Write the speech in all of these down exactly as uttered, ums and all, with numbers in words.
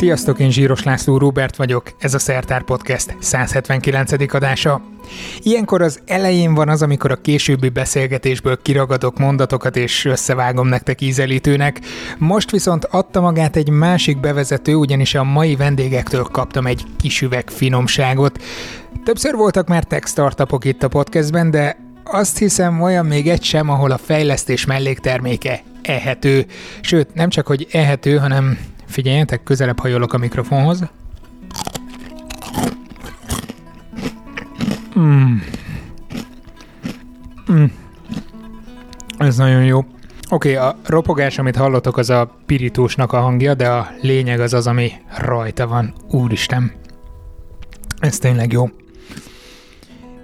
Sziasztok, én Zsíros László Róbert vagyok, ez a Szertár Podcast száz hetvenkilencedik adása. Ilyenkor az elején van az, amikor a későbbi beszélgetésből kiragadok mondatokat és összevágom nektek ízelítőnek. Most viszont adta magát egy másik bevezető, ugyanis a mai vendégektől kaptam egy kis üveg finomságot. Többször voltak már tech startupok itt a podcastben, de azt hiszem olyan még egy sem, ahol a fejlesztés mellékterméke ehető. Sőt, nem csak hogy ehető, hanem figyeljetek, közelebb hajolok a mikrofonhoz. Mm. Mm. Ez nagyon jó. Oké, okay, a ropogás, amit hallotok, az a pirítósnak a hangja, de a lényeg az az, ami rajta van. Úristen, ez tényleg jó.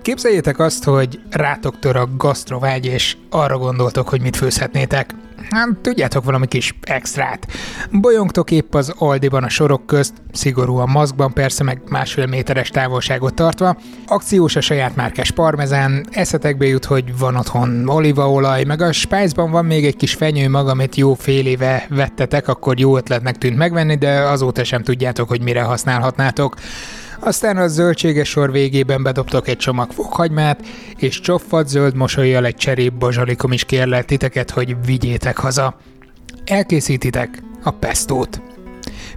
Képzeljétek azt, hogy rátok tör a gasztrovágy, és arra gondoltok, hogy mit főzhetnétek. Hát, tudjátok, valami kis extrát. Bolyongtok épp az Aldiban a sorok közt, szigorúan maszkban persze, meg másfél méteres távolságot tartva. Akciós a saját márkás parmezán, eszetekbe jut, hogy van otthon olívaolaj, meg a spájzban van még egy kis fenyőmag, amit jó fél éve vettetek, akkor jó ötletnek tűnt megvenni, de azóta sem tudjátok, hogy mire használhatnátok. Aztán a zöldséges sor végében bedobtok egy csomag fokhagymát, és csoffadt zöld mosolyjal egy cserép bazsalikom is kérlel titeket, hogy vigyétek haza. Elkészítitek a pestót.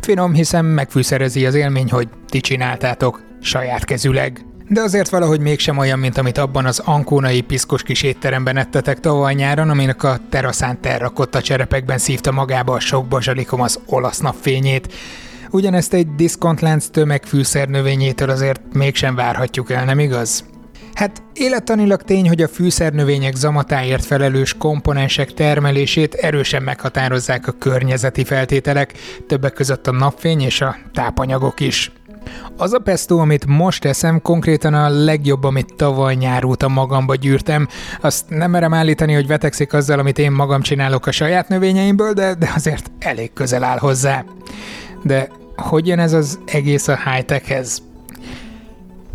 Finom, hiszen megfűszerezi az élmény, hogy ti csináltátok, saját kezüleg. De azért valahogy mégsem olyan, mint amit abban az ankónai piszkos kis étteremben ettetek tavaly nyáron, aminek a teraszán terrakotta cserepekben szívta magába a sok bazsalikom az olasz napfényét. Ugyanezt egy diszkontlánc tömegfűszer növényétől azért mégsem várhatjuk el, nem igaz? Hát élettanilag tény, hogy a fűszernövények zamatáért felelős komponensek termelését erősen meghatározzák a környezeti feltételek, többek között a napfény és a tápanyagok is. Az a pesto, amit most eszem, konkrétan a legjobb, amit tavaly nyár óta magamba gyűrtem. Azt nem merem állítani, hogy vetekszik azzal, amit én magam csinálok a saját növényeimből, de, de azért elég közel áll hozzá. De hogy jön ez az egész a high-techhez?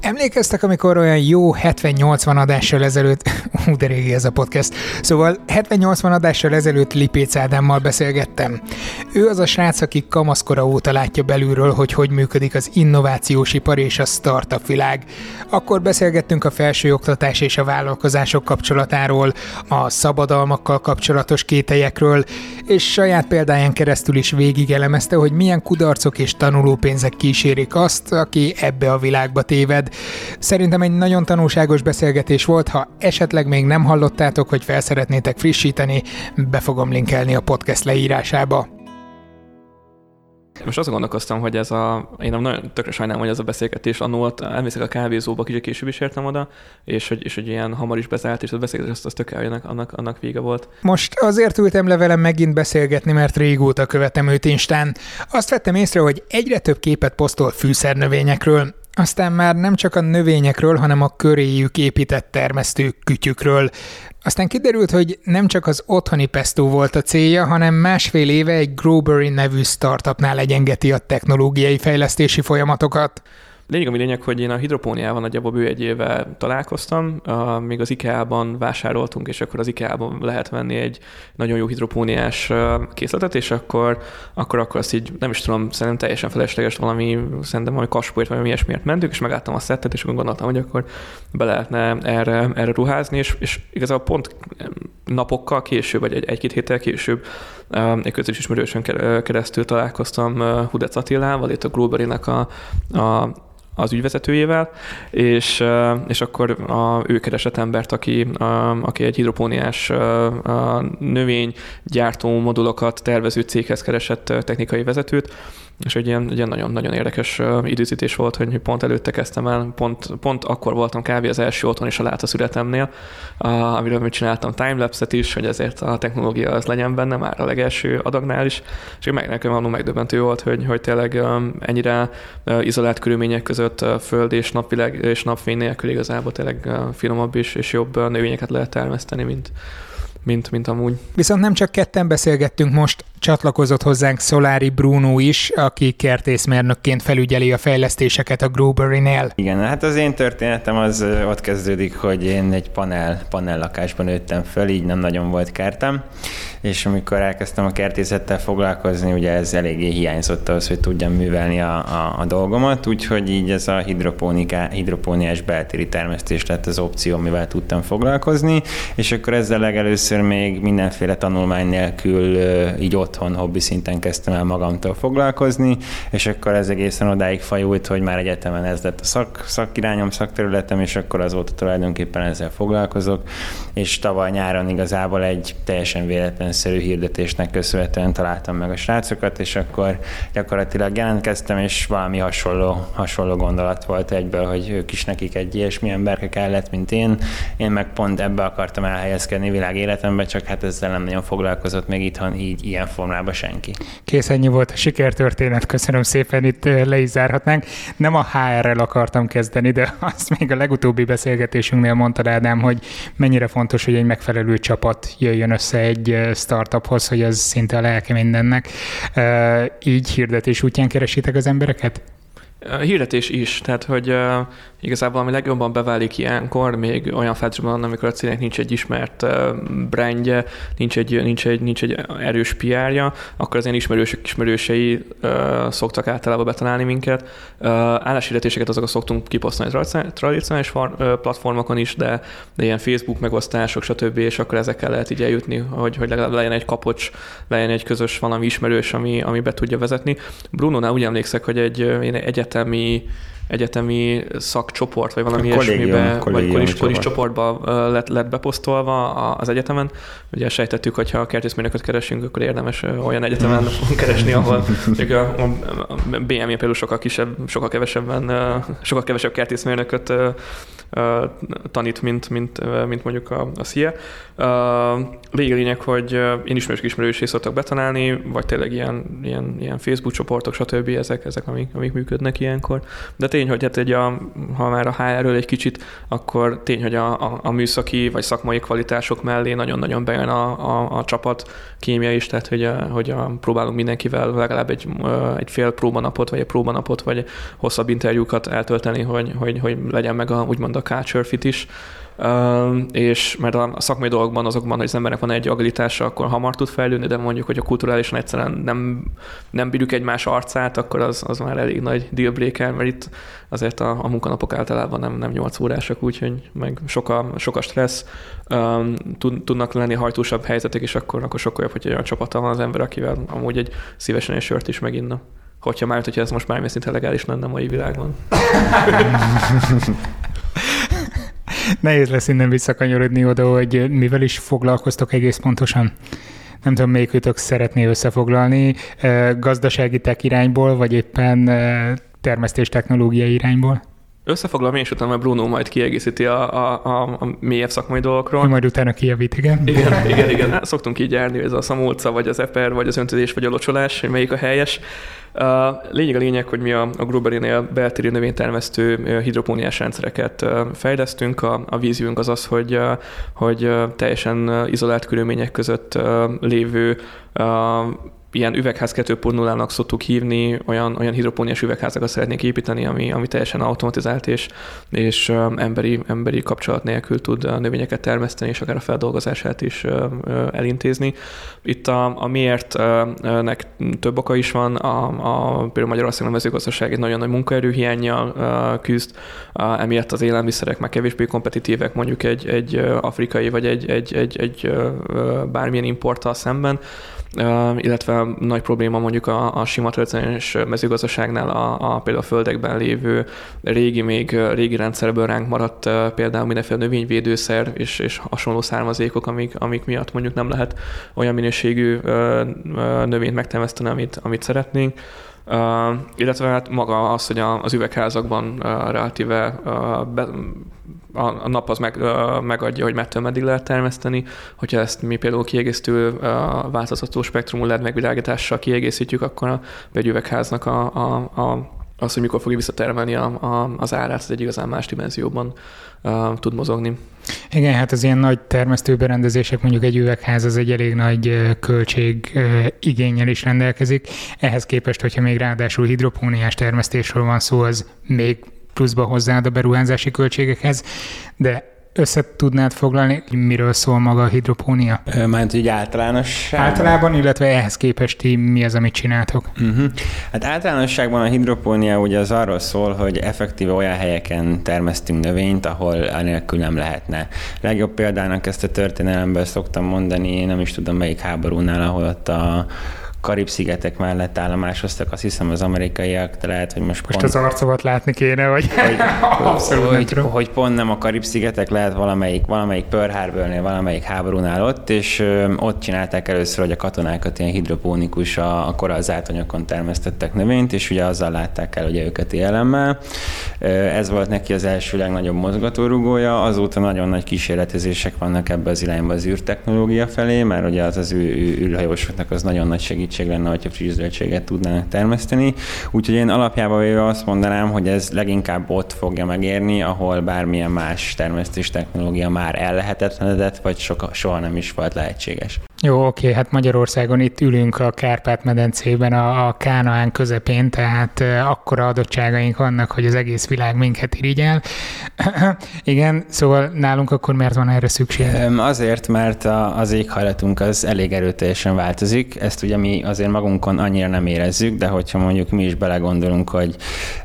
Emlékeztek, amikor olyan jó hetven-nyolcvan adással ezelőtt, hú de régi ez a podcast, szóval hetven-nyolcvan adással ezelőtt Lipéc Ádámmal beszélgettem. Ő az a srác, aki kamaszkora óta látja belülről, hogy hogy működik az innovációs ipar és a startup világ. Akkor beszélgettünk a felsőoktatás és a vállalkozások kapcsolatáról, a szabadalmakkal kapcsolatos kételyekről, és saját példáján keresztül is végigelemezte, hogy milyen kudarcok és tanulópénzek kísérik azt, aki ebbe a világba téved. Szerintem egy nagyon tanulságos beszélgetés volt, ha esetleg még nem hallottátok, vagy fel szeretnétek frissíteni, be fogom linkelni a podcast leírásába. Most azt gondolkoztam, hogy ez a... Én nagyon tökre sajnálom, hogy ez a beszélgetés annólt, elmészek a kávézóba, kicsit később is értem oda, és hogy, és hogy ilyen hamar is bezárt, és a beszélgetés azt, az tökre, hogy annak, annak vége volt. Most azért ültem le velem megint beszélgetni, mert régóta követem őt Instán. Azt vettem észre, hogy egyre több képet posztol fűszernövényekről. Aztán már nem csak a növényekről, hanem a köréjük épített termesztő kütyükről. Aztán kiderült, hogy nem csak az otthoni pesto volt a célja, hanem másfél éve egy Grovery nevű startupnál legyengeti a technológiai fejlesztési folyamatokat. Lényeg, ami lényeg, hogy én a hidropóniával nagyjából bő egy éve találkoztam, uh, még az IKEA-ban vásároltunk, és akkor az IKEA-ban lehet venni egy nagyon jó hidropóniás uh, készletet, és akkor, akkor, akkor azt így nem is tudom, szerintem teljesen felesleges valami, szerintem valami kaspóért, vagy ilyesmiért mentünk, és megláttam a szettet, és úgy gondoltam, hogy akkor be lehetne erre, erre ruházni, és, és igazából pont napokkal később, vagy egy, egy-két héttel később uh, egy közös ismerősön keresztül találkoztam uh, Hudec Attilával, itt a Groverynek a, a az ügyvezetőjével, és, és akkor a, ő keresett embert, aki, a, aki egy hidropóniás növénygyártó modulokat tervező céghez keresett technikai vezetőt, és egy ilyen, ilyen nagyon-nagyon érdekes időzítés volt, hogy pont előtte kezdtem el, pont, pont akkor voltam kb. Az első otthon is a látaszületemnél, amiről még csináltam timelapse-et is, hogy ezért a technológia az legyen benne, már a legelső adagnál is, és meg nekem való megdöbbentő volt, hogy, hogy tényleg ennyire izolált körülmények között föld és napvilág és napfény nélkül igazából tényleg finomabb is, és jobb növényeket lehet termeszteni, mint Mint, mint amúgy. Viszont nem csak ketten beszélgettünk most, Csatlakozott hozzánk Szolári Bruno is, aki kertészmérnökként felügyeli a fejlesztéseket a Groverynél. Igen, hát az én történetem az ott kezdődik, hogy én egy panel, panel lakásban nőttem föl, így nem nagyon volt kertem, és amikor elkezdtem a kertészettel foglalkozni, ugye ez eléggé hiányzott ahhoz, hogy tudjam művelni a, a, a dolgomat, úgyhogy így ez a hidropóniás beltéri termesztés lett az opció, amivel tudtam foglalkozni, és akkor ezzel legelőször még mindenféle tanulmány nélkül így otthon hobbi szinten kezdtem el magamtól foglalkozni, és akkor ez egészen odáig fajult, hogy már egyetemen ez lett a szak, szakirányom, szakterületem, és akkor azóta tulajdonképpen ezzel foglalkozok, és tavaly nyáron igazából egy teljesen véletlenszerű hirdetésnek köszönhetően találtam meg a srácokat, és akkor gyakorlatilag jelentkeztem, és valami hasonló, hasonló gondolat volt egyből, hogy ők is nekik egy ilyesmi emberke kellett, mint én. Én meg pont ebbe akartam elhelyezkedni világ életembe, csak hát ezzel nem nagyon foglalkozott még itthon így ilyen formában senki. Kész, ennyi volt a sikertörténet, köszönöm szépen, itt le is zárhatnánk. Nem a há errel akartam kezdeni, de azt még a legutóbbi beszélgetésünknél mondtad, Ádám, hogy mennyire fontos, hogy egy megfelelő csapat jöjjön össze egy startuphoz, hogy ez szinte a lelke mindennek. Így hirdetés útján keresitek az embereket? Hirdetés is, tehát hogy uh, igazából ami legjobban beválik ilyenkor, még olyan fázisban, amikor a cégnek nincs egy ismert uh, brandje, nincs egy, nincs, egy, nincs egy erős pé er-ja, akkor az én ismerősök ismerősei uh, szoktak általában betalálni minket. Uh, álláshirdetéseket azokat szoktunk kiposztolni tradicionális platformokon is, de, de ilyen Facebook megosztások, stb. És akkor ezekkel lehet így eljutni, hogy, hogy legalább legyen egy kapocs, legyen egy közös valami ismerős, ami, ami be tudja vezetni. Brunónál úgy emlékszek, hogy egy, én egyet Egyetemi, egyetemi szakcsoport, vagy valami ilyesmibe, vagy kolis, kolis csoportba lett, lett beposztolva az egyetemen. Ugye sejtettük, hogy ha kertészmérnököt keresünk, akkor érdemes olyan egyetemen keresni, ahol a, a bé em é például sokkal kisebb, sokkal kevesebben, sokkal kevesebb kertészmérnököt tanít, mint, mint, mint mondjuk a, a szia. Végül lényeg, hogy én ismerősök ismerősé szoktak betalálni, vagy tényleg ilyen, ilyen, ilyen Facebook csoportok, stb. Ezek, ezek amik, amik működnek ilyenkor. De tény, hogy hát egy a, ha már a há erről egy kicsit, akkor tény, hogy a, a, a műszaki vagy szakmai kvalitások mellé nagyon-nagyon bejön a, a, a csapat kémia is, tehát hogy, a, hogy a, próbálunk mindenkivel legalább egy, egy fél próbanapot, vagy egy próbanapot, vagy hosszabb interjúkat eltölteni, hogy, hogy, hogy legyen meg a, úgymond a culture fit is. Uh, és mert a szakmai dolgokban azokban, hogy az embernek van egy agilitása, akkor hamar tud fejlődni, de mondjuk, hogy a kulturálisan egyszerűen nem, nem bírjuk egymás arcát, akkor az, az már elég nagy dealbreaker, mert itt azért a, a munkanapok általában nem, nem nyolc órások, úgyhogy meg sok a, sok a stressz, um, tudnak lenni hajtósabb helyzetek, és akkor, akkor sokkal jobb, hogy olyan csapata van az ember, akivel amúgy egy szívesen egy sört is meginna. Hogyha már, hogyha ez most már szinte legális lenne a mai világban. Nehéz lesz innen visszakanyarodni oda, hogy mivel is foglalkoztok egész pontosan? Nem tudom, melyikőtök szeretné összefoglalni, gazdasági tech irányból, vagy éppen termesztés technológiai irányból? Összefoglalom, és utána Bruno majd kiegészíti a, a, a, a mélyebb szakmai dolgokról. Majd utána kijavít, igen. Igen, igen, igen. Szoktunk így járni, ez a szamolca, vagy az eper, vagy az öntözés, vagy a locsolás, hogy melyik a helyes. Lényeg a lényeg, hogy mi a Groverynél beltéri növénytermesztő hidropóniás rendszereket fejlesztünk. A, a víziunk az az, hogy, hogy teljesen izolált körülmények között lévő ilyen üvegház kettő pont nullának szoktuk hívni, olyan, olyan hidropóniás üvegházakra szeretnék építeni, ami, ami teljesen automatizált és, és emberi, emberi kapcsolat nélkül tud a növényeket termeszteni, és akár a feldolgozását is elintézni. Itt a, a miértnek több oka is van, a, a, például Magyarországon a mezőgazdaság egy nagyon nagy munkaerőhiánnyal küzd, emiatt az élelmiszerek már kevésbé kompetitívek, mondjuk egy, egy afrikai vagy egy, egy, egy, egy bármilyen importtal szemben, illetve nagy probléma mondjuk a, a sima tradicionális mezőgazdaságnál a, a például a földekben lévő régi, még régi rendszerből ránk maradt például mindenféle növényvédőszer és, és hasonló származékok, amik, amik miatt mondjuk nem lehet olyan minőségű növényt megtermeszteni, amit, amit szeretnénk. Uh, illetve hát maga az, hogy a, az üvegházakban uh, relatíve uh, be, a, a nap az meg, uh, megadja, hogy mettől meddig lehet termeszteni. Hogyha ezt mi például kiegészítő uh, változható spektrumú el é dé megvilágítással kiegészítjük, akkor a, egy üvegháznak a, a, a, az, hogy mikor fogja visszatermelni a, a, az árát, az egy igazán más dimenzióban uh, tud mozogni. Igen, hát az ilyen nagy termesztőberendezések, mondjuk egy üvegház, az egy elég nagy költség igénnyel is rendelkezik. Ehhez képest, hogyha még ráadásul hidropóniás termesztésről van szó, az még pluszba hozzáad a beruházási költségekhez, de össze tudnád foglalni, miről szól maga a hidropónia? Mármint így általánosságban? Általában, illetve ehhez képest mi az, amit csináltok? Uh-huh. Hát általánosságban a hidropónia ugye az arról szól, hogy effektíve olyan helyeken termesztünk növényt, ahol anélkül nem lehetne. Legjobb példának ezt a történelemből szoktam mondani, én nem is tudom melyik háborúnál, ahol ott a Karib-szigetek mellett állomásoztak, azt hiszem az amerikaiak, de lehet, hogy most, most pont... az arcomat látni kéne, vagy... Hogy, abszolút hogy, nem hogy pont nem a Karib-szigetek, lehet valamelyik, valamelyik Pearl Harbornél, valamelyik háborúnál ott, és ö, ott csinálták először, hogy a katonákat ilyen hidropónikus, a, akkor az átanyagokon termesztettek növényt, és ugye azzal látták el ugye őket élemmel. Ez volt neki az első legnagyobb mozgatórugója, azóta nagyon nagy kísérletezések vannak ebbe az irányba az űrtechnológia felé, mert ugye az az űrhajósoknak az nagyon nagy segítség lenne, hogyha friss zöldséget tudnának termeszteni. Úgyhogy én alapjában véve azt mondanám, hogy ez leginkább ott fogja megérni, ahol bármilyen más termesztés technológia már ellehetetlenedett, vagy soka, soha nem is volt lehetséges. Jó, oké, hát Magyarországon itt ülünk a Kárpát-medencében, a, a Kánaán közepén, tehát akkora adottságaink vannak, hogy az egész világ minket irigyel. Igen, szóval nálunk akkor miért van erre szükség? Azért, mert a, az éghajlatunk az elég erőteljesen változik. Ezt ugye mi azért magunkon annyira nem érezzük, de hogyha mondjuk mi is belegondolunk, hogy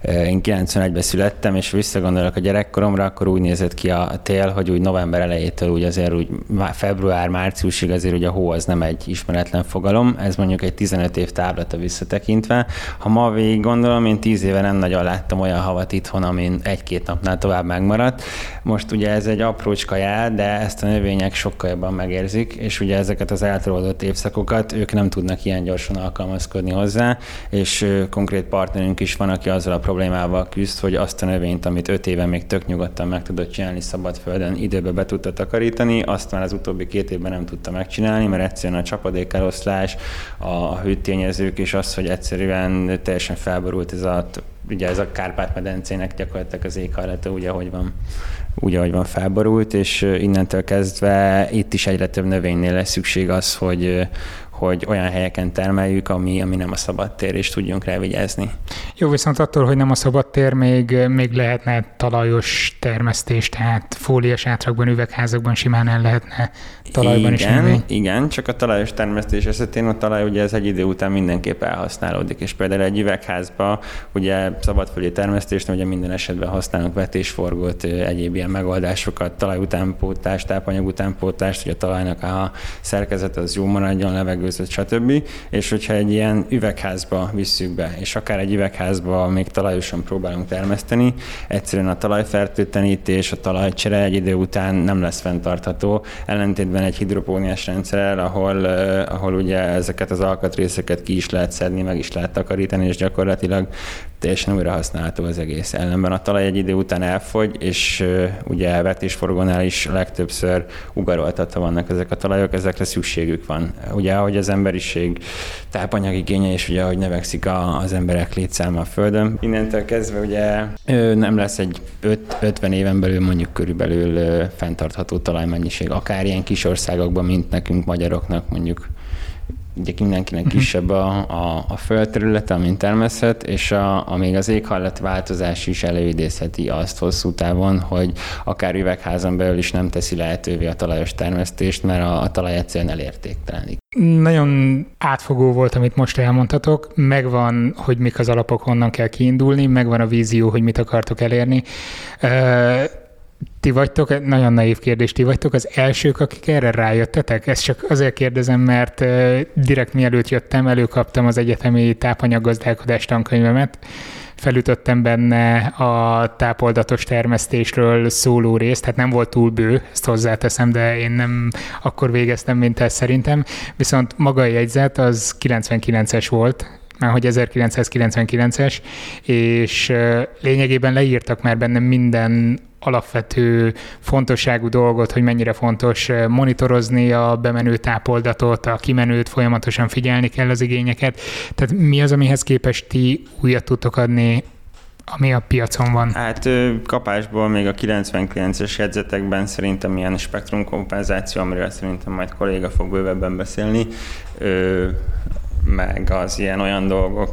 én kilencvenegyben születtem, és visszagondolok a gyerekkoromra, akkor úgy nézett ki a tél, hogy úgy november elejétől, úgy azért úgy február-márciusig azért ugye a hó az nem egy ismeretlen fogalom, ez mondjuk egy tizenöt év táblata visszatekintve. Ha ma végig gondolom, én tíz éve nem nagyon láttam olyan havat itthon, amin egy-két napnál tovább megmaradt. Most ugye ez egy aprócska jár, de ezt a növények sokkal jobban megérzik, és ugye ezeket az eltolódott évszakokat ők nem tudnak ilyen gyorsan alkalmazkodni hozzá, és konkrét partnerünk is van, aki azzal a problémával küzd, hogy azt a növényt, amit öt éve még tök nyugodtan meg tudott csinálni szabadföldön, időbe be tudta takarítani, azt már az utóbbi két évben nem tudta megcsinálni, mert egyszerűen a csapadékeloszlás, a hőtényezők és az, hogy egyszerűen teljesen felborult ez a, ugye ez a Kárpát-medencének gyakorlatilag az éghajlata úgy, ahogy van, úgy, ahogy van felborult, és innentől kezdve itt is egyre több növénynél lesz szükség az, hogy hogy olyan helyeken termeljük, ami, ami nem a szabadtér, és tudjunk rá vigyázni. Jó, viszont attól, hogy nem a szabadtér, még, még lehetne talajos termesztés, tehát fóliás átrakban, üvegházakban simán el lehetne talajban is növény. Igen, csak a talajos termesztés esetén a talaj ugye ez egy idő után mindenképp elhasználódik, és például egy üvegházba ugye szabadföldi termesztést, ugye minden esetben használunk vetésforgót, egyéb ilyen megoldásokat, talajutánpótlást, tápanyag utánpótlást, hogy a talajnak a szerkezet az jó maradjon, levegő stb. És hogyha egy ilyen üvegházba visszük be, és akár egy üvegházba még talajosan próbálunk termeszteni, egyszerűen a talajfertőtlenítés, a talajcsere egy idő után nem lesz fenntartható, ellentétben egy hidropóniás rendszerrel, ahol, ahol ugye ezeket az alkatrészeket ki is lehet szedni, meg is lehet takarítani, és gyakorlatilag teljesen újra használható az egész. Ellenben a talaj egy idő után elfogy, és ugye vetésforgónál is legtöbbször ugaroltatva vannak ezek a talajok, ezekre szükségük van. Ugye, ahogy az emberiség tápanyagigénye, és ugye, ahogy növekszik a, az emberek létszáma a Földön. Innentől kezdve ugye nem lesz egy öt, ötven éven belül mondjuk körülbelül fenntartható talajmennyiség, akár ilyen kis országokban, mint nekünk magyaroknak mondjuk. Ugye mindenkinek kisebb a, a, a földterülete, amint termeszhet, és a, a még az éghajlatváltozás is előidézheti azt hosszú távon, hogy akár üvegházon belül is nem teszi lehetővé a talajos termesztést, mert a, a talaj egyszerűen elértéktelenik. Nagyon átfogó volt, amit most elmondhatok. Megvan, hogy mik az alapok, honnan kell kiindulni, megvan a vízió, hogy mit akartok elérni. Ö- Ti vagytok, nagyon naív kérdés, ti vagytok az elsők, akik erre rájöttetek? Ezt csak azért kérdezem, mert direkt mielőtt jöttem, előkaptam az egyetemi tápanyaggazdálkodás tankönyvemet, felütöttem benne a tápoldatos termesztésről szóló részt, tehát nem volt túl bő, ezt hozzáteszem, de én nem akkor végeztem, mint ezt szerintem, viszont maga a jegyzet az kilencvenkilences volt, már hogy ezerkilencszázkilencvenkilences, és lényegében leírtak már bennem minden alapvető fontosságú dolgot, hogy mennyire fontos monitorozni a bemenő tápoldatot, a kimenőt, folyamatosan figyelni kell az igényeket. Tehát mi az, amihez képest ti újat tudtok adni ami a piacon van? Hát kapásból még a kilencvenkilences jegyzetekben szerintem ilyen spektrumkompenzáció, amiről szerintem majd kolléga fog bővebben beszélni, meg az ilyen olyan dolgok,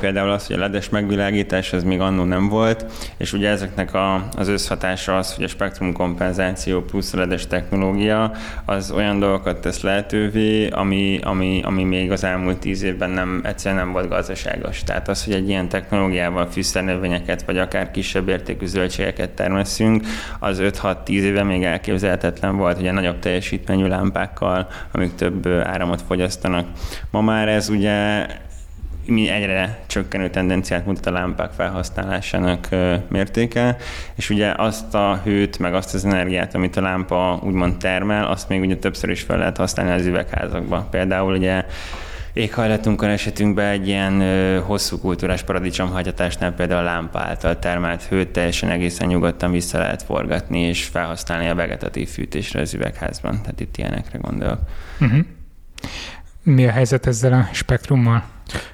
például az, hogy a ledes megvilágítás, az még annó nem volt, és ugye ezeknek a, az összhatása az, hogy a spektrumkompenzáció plusz a ledes technológia, az olyan dolgokat tesz lehetővé, ami, ami, ami még az elmúlt tíz évben nem, egyszerűen nem volt gazdaságos. Tehát az, hogy egy ilyen technológiával fűszernövényeket, vagy akár kisebb értékű zöldségeket termeszünk, az öt-hat-tíz éve még elképzelhetetlen volt, ugye nagyobb teljesítményű lámpákkal, amik több áramot fogyasztanak. Ma már ez ugye mi egyre csökkenő tendenciát mutat a lámpák felhasználásának mértéke, és ugye azt a hőt, meg azt az energiát, amit a lámpa úgymond termel, azt még ugye többször is fel lehet használni az üvegházakban. Például ugye éghajlatunkon esetünkben egy ilyen ö, hosszú kultúrás paradicsomhajtásnál például a lámpa által termelt hőt teljesen egészen nyugodtan vissza lehet forgatni, és felhasználni a vegetatív fűtésre az üvegházban. Tehát itt ilyenekre gondolok. Uh-huh. Mi a helyzet ezzel a spektrummal?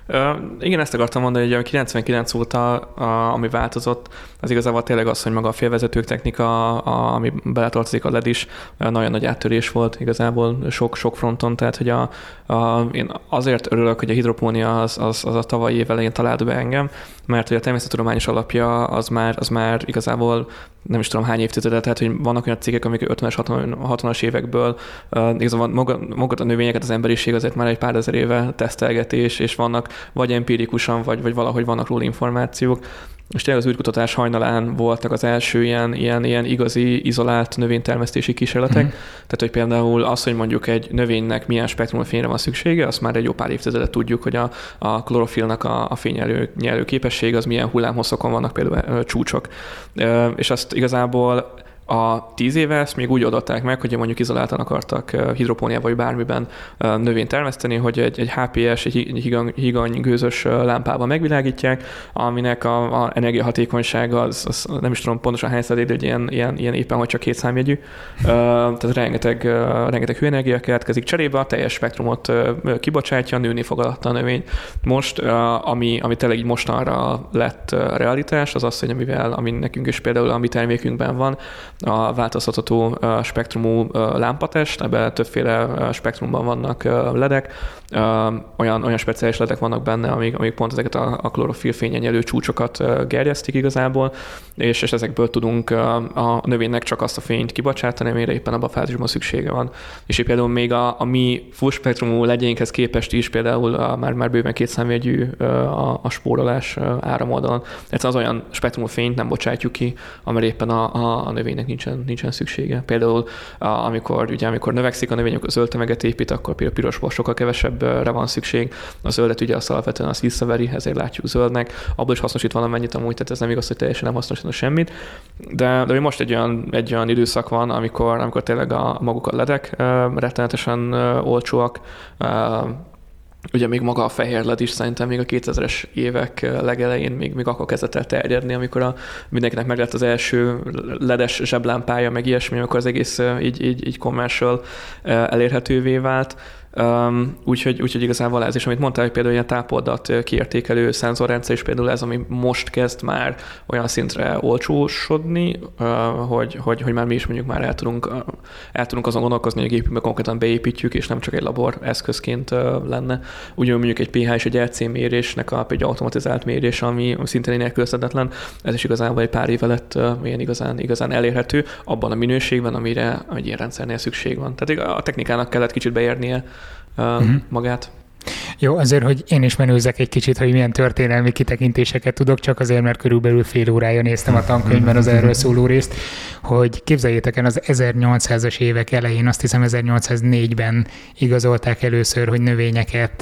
Uh, igen, ezt akartam mondani, hogy kilencvenkilenc óta, a, ami változott, az igazából tényleg az, hogy maga a félvezetők technika, a, ami beletartozik a led is, nagyon nagy áttörés volt igazából sok-sok fronton, tehát hogy a, a, én azért örülök, hogy a hidropónia az, az, az a tavalyi év elején talált be engem, mert hogy a természettudományos alapja az már, az már igazából nem is tudom hány évtizede, tehát hogy vannak olyan cégek, amik ötvenes, hatvanas évekből uh, igazából maga, maga a növényeket az emberiség azért már egy pár ezer éve tesztelgeti, és, és vannak vagy empirikusan, vagy, vagy valahogy vannak róla információk. És tényleg az űrkutatás hajnalán voltak az első ilyen, ilyen, ilyen igazi, izolált növénytermesztési kísérletek. Mm. Tehát, hogy például az, hogy mondjuk egy növénynek milyen spektrumú fényre van szüksége, azt már egy jó pár évtizedet tudjuk, hogy a, a klorofilnak a, a fénynyelő képessége, az milyen hullámhosszokon vannak például csúcsok. E, és azt igazából a tíz éve ezt még úgy adották meg, hogy mondjuk izoláltan akartak hidropóniában vagy bármiben növényt termeszteni, hogy egy, egy há pé es, egy higanygőzös lámpával megvilágítják, aminek a, a energiahatékonysága az, az nem is tudom pontosan hány százalék, de ilyen, ilyen, ilyen éppen hogy csak két számjegyű. Tehát rengeteg, rengeteg hőenergia keletkezik cserébe, a teljes spektrumot kibocsátja, nőni fog alatta a növény. Most, ami, ami tényleg így mostanra lett realitás, az az, hogy amivel, ami nekünk is például a mi termékünkben van, a változtatható spektrumú lámpatest, ebben többféle spektrumban vannak ledek, olyan, olyan speciális ledek vannak benne, amik, amik pont ezeket a, a klorofil fényenyelő csúcsokat gerjesztik igazából, és, és ezekből tudunk a növénynek csak azt a fényt kibocsátani, amire éppen abban a fázisban szüksége van. És így például még a, a mi full spektrumú legyénkhez képest is például a, már, már bőven kétszámjegyű a, a spórolás áramoldalon. Egyszerűen az olyan spektrumú fényt nem bocsátjuk ki, amire éppen a, a, a növénynek Nincsen, nincsen szüksége. Például amikor, ugye, amikor növekszik a növény, zöld tömeget épít, akkor például pirosból sokkal kevesebbre van szükség. A zöldet ugye azt alapvetően azt visszaveri, ezért látjuk zöldnek. Abból is hasznosít valamennyit amúgy, tehát ez nem igaz, hogy teljesen nem hasznosít semmit. De, de most egy olyan, egy olyan időszak van, amikor, amikor tényleg a, maguk a ledek rettenetesen olcsóak. Ugye még maga a fehér led is szerintem még a kétezres évek legelején még, még akkor kezdett el terjedni, amikor a, mindenkinek meg lett az első ledes zseblámpája, meg ilyesmi, amikor az egész így, így, így commercial elérhetővé vált. Um, úgyhogy, úgyhogy igazából ez is, amit mondtál, hogy például ilyen tápoldat kiértékelő szenzorrendszer is például ez, ami most kezd már olyan szintre olcsósodni, uh, hogy, hogy, hogy már mi is mondjuk már el tudunk, uh, el tudunk azon gondolkozni, hogy a gépünkbe konkrétan beépítjük, és nem csak egy labor eszközként uh, lenne. Ugyanúgy mondjuk egy pé há és egy el cé mérésnek a, egy automatizált mérés, ami szintén nélkülözhetetlen, ez is igazából egy pár éve lett uh, ilyen igazán, igazán elérhető abban a minőségben, amire egy ilyen rendszernél szükség van. Tehát a technikának kellett kicsit beérnie Uh-huh. magát. Jó, azért, hogy én is menőzzek egy kicsit, hogy milyen történelmi kitekintéseket tudok, csak azért, mert körülbelül fél órája néztem a tankönyvben az erről szóló részt, hogy képzeljétek el, az ezernyolcszázas évek elején, azt hiszem ezernyolcszáznégyben igazolták először, hogy növényeket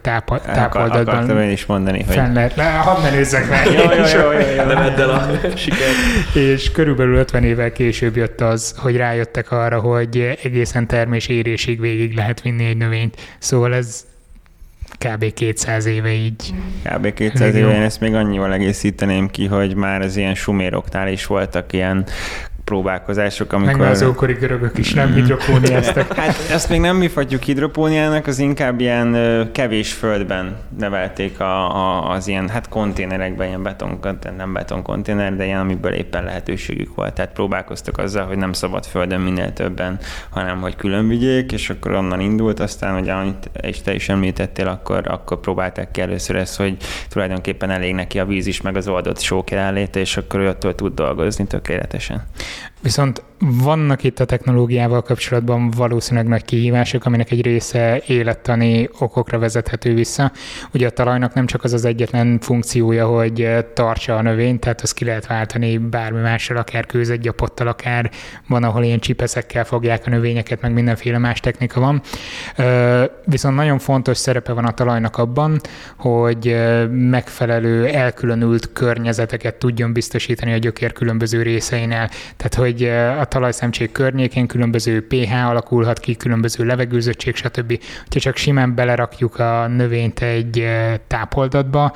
tápa, tápoldatban... Akar, akartam én is mondani, hogy... Fennet, hadd menőzzek már! Jó, jó, jó, nem edd el a sikert! És körülbelül ötven évvel később jött az, hogy rájöttek arra, hogy egészen termés érésig végig lehet vinni egy növényt. Szóval ez kb. kétszáz éve így. Kb. kétszáz éve, én ezt még annyival egészíteném ki, hogy már az ilyen suméroktál is voltak ilyen próbálkozások, amikor... Meg az ókori görögök is nem hidropóniáztak. Hát ezt még nem mi fagyjuk hidropóniának, az inkább ilyen kevés földben nevelték a, a, az ilyen, hát konténerekben, ilyen beton, nem betonkonténer, de ilyen, amiből éppen lehetőségük volt. Tehát próbálkoztak azzal, hogy nem szabad földön minél többen, hanem hogy külön vigyék, és akkor onnan indult, aztán, hogy amit és te is említettél, akkor, akkor próbálták ki először ezt, hogy tulajdonképpen elég neki a víz is, meg az oldott sók jelenléte, és akkor ő attól tud dolgozni tökéletesen. Viszont vannak itt a technológiával kapcsolatban valószínűleg nagy kihívások, aminek egy része élettani okokra vezethető vissza. Ugye a talajnak nem csak az az egyetlen funkciója, hogy tartsa a növényt, tehát azt ki lehet váltani bármi mással, akár kőzetgyapottal, akár van, ahol ilyen csipeszekkel fogják a növényeket, meg mindenféle más technika van. Viszont nagyon fontos szerepe van a talajnak abban, hogy megfelelő, elkülönült környezeteket tudjon biztosítani a gyökér különböző részeinál. Tehát, hogy a talajszemcsék környékén különböző pé há alakulhat ki, különböző levegőzöttség, stb. Ha csak simán belerakjuk a növényt egy tápoldatba,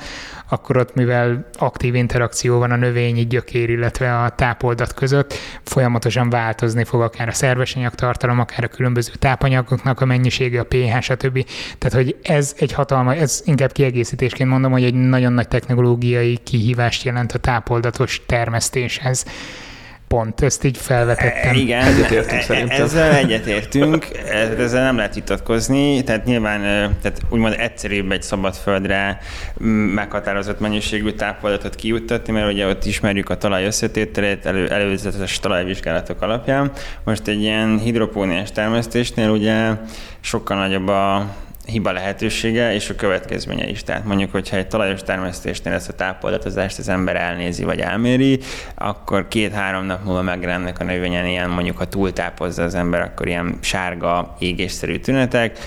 akkor ott, mivel aktív interakció van a növényi gyökér, illetve a tápoldat között, folyamatosan változni fog akár a szervesanyag tartalom, akár a különböző tápanyagoknak a mennyisége, a pé há, stb. Tehát, hogy ez egy hatalma, ez inkább kiegészítésként mondom, hogy egy nagyon nagy technológiai kihívást jelent a tápoldatos termesztéshez. Pont, ezt így felvetettem. Igen, egyetértünk szerintem. Ezzel egyetértünk, ezzel nem lehet vitatkozni, tehát nyilván tehát úgymond egyszerűbb egy szabadföldre meghatározott mennyiségű tápoldatot kijuttatni, mert ugye ott ismerjük a talaj összetételét elő, előzetes talajvizsgálatok alapján. Most egy ilyen hidropóniás termesztésnél ugye sokkal nagyobb a hiba lehetősége és a következménye is. Tehát mondjuk, hogyha egy talajos termesztésnél ezt a tápoldatozást az ember elnézi vagy elméri, akkor két-három nap múlva megjelennek a növényen ilyen, mondjuk ha túltápozza az ember, akkor ilyen sárga, égésszerű tünetek,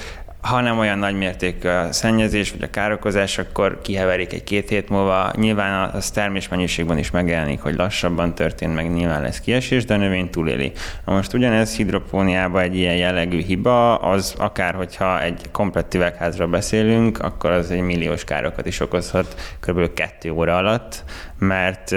ha nem olyan nagy mértékű a szennyezés vagy a károkozás, akkor kiheverik egy-két hét múlva. Nyilván az termésmennyiségben is megjelenik, hogy lassabban történt, meg nyilván lesz kiesés, de a növény túléli. Na most ugyanez hidropóniában egy ilyen jellegű hiba, az akár, hogyha egy komplett üvegházról beszélünk, akkor az egy milliós károkat is okozhat kb. kettő óra alatt, mert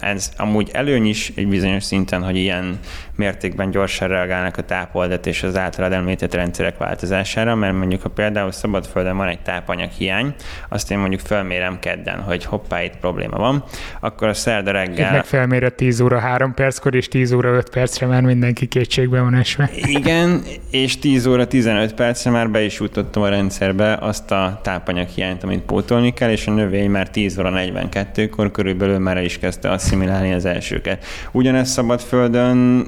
ez amúgy előny is egy bizonyos szinten, hogy ilyen mértékben gyorsan reagálnak a tápoldat és az általad említett rendszerek változására, mert mondjuk, ha például szabadföldön van egy tápanyag hiány, azt én mondjuk felmérem kedden, hogy hoppá, itt probléma van, akkor a szerda reggel... Meg felméred tíz óra három perckor, és tíz óra öt percre már mindenki kétségbe van esve. Igen, és tíz óra tizenöt percre már be is jutottam a rendszerbe azt a tápanyag hiányt, amit pótolni kell, és a növény már tíz óra negyvenkettőkor körülbelül már el is kezdte asszimilálni az elsőket. Ugyanez szabadföldön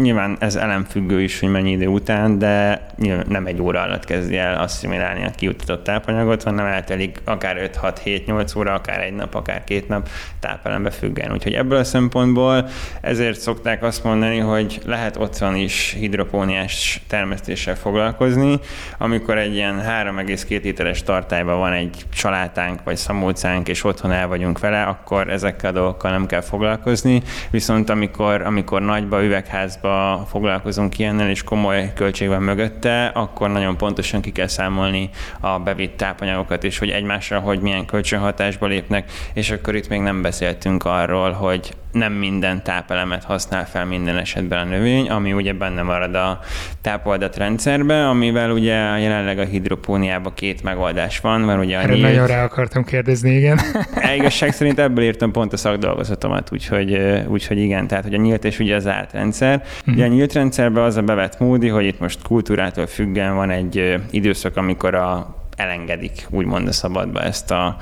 nyilván ez elemfüggő is, hogy mennyi idő után, de nem egy óra alatt kezdi el asszimilálni a kijuttatott tápanyagot, hanem eltelik akár öt-hat-hét-nyolc óra, akár egy nap, akár két nap tápelembe függően. Úgyhogy ebből a szempontból ezért szokták azt mondani, hogy lehet otthon is hidropóniás termesztéssel foglalkozni, amikor egy ilyen három egész két literes tartályban van egy salátánk vagy szamócánk, és otthon el vagyunk vele, akkor ezekkel a dolgokkal nem kell foglalkozni, viszont amikor, amikor nagyba üvegház foglalkozunk ilyennel, és komoly költség van mögötte, akkor nagyon pontosan ki kell számolni a bevitt tápanyagokat, és hogy egymásra, hogy milyen kölcsönhatásba lépnek, és akkor itt még nem beszéltünk arról, hogy nem minden tápelemet használ fel minden esetben a növény, ami ugye benne marad a tápoldatra, amivel ugye jelenleg a hidropóniában két megoldás van, mert ugye a nyílt... Nagyon rá akartam kérdezni, igen. Igazság szerint ebből írtam pont a szakdolgozatomat, úgyhogy, úgyhogy igen, tehát hogy a nyílt és ugye az zárt rendszer. Mm-hmm. Ugye a nyílt rendszerben az a bevett módi, hogy itt most kultúrától függően van egy időszak, amikor a, elengedik úgymond a szabadba ezt a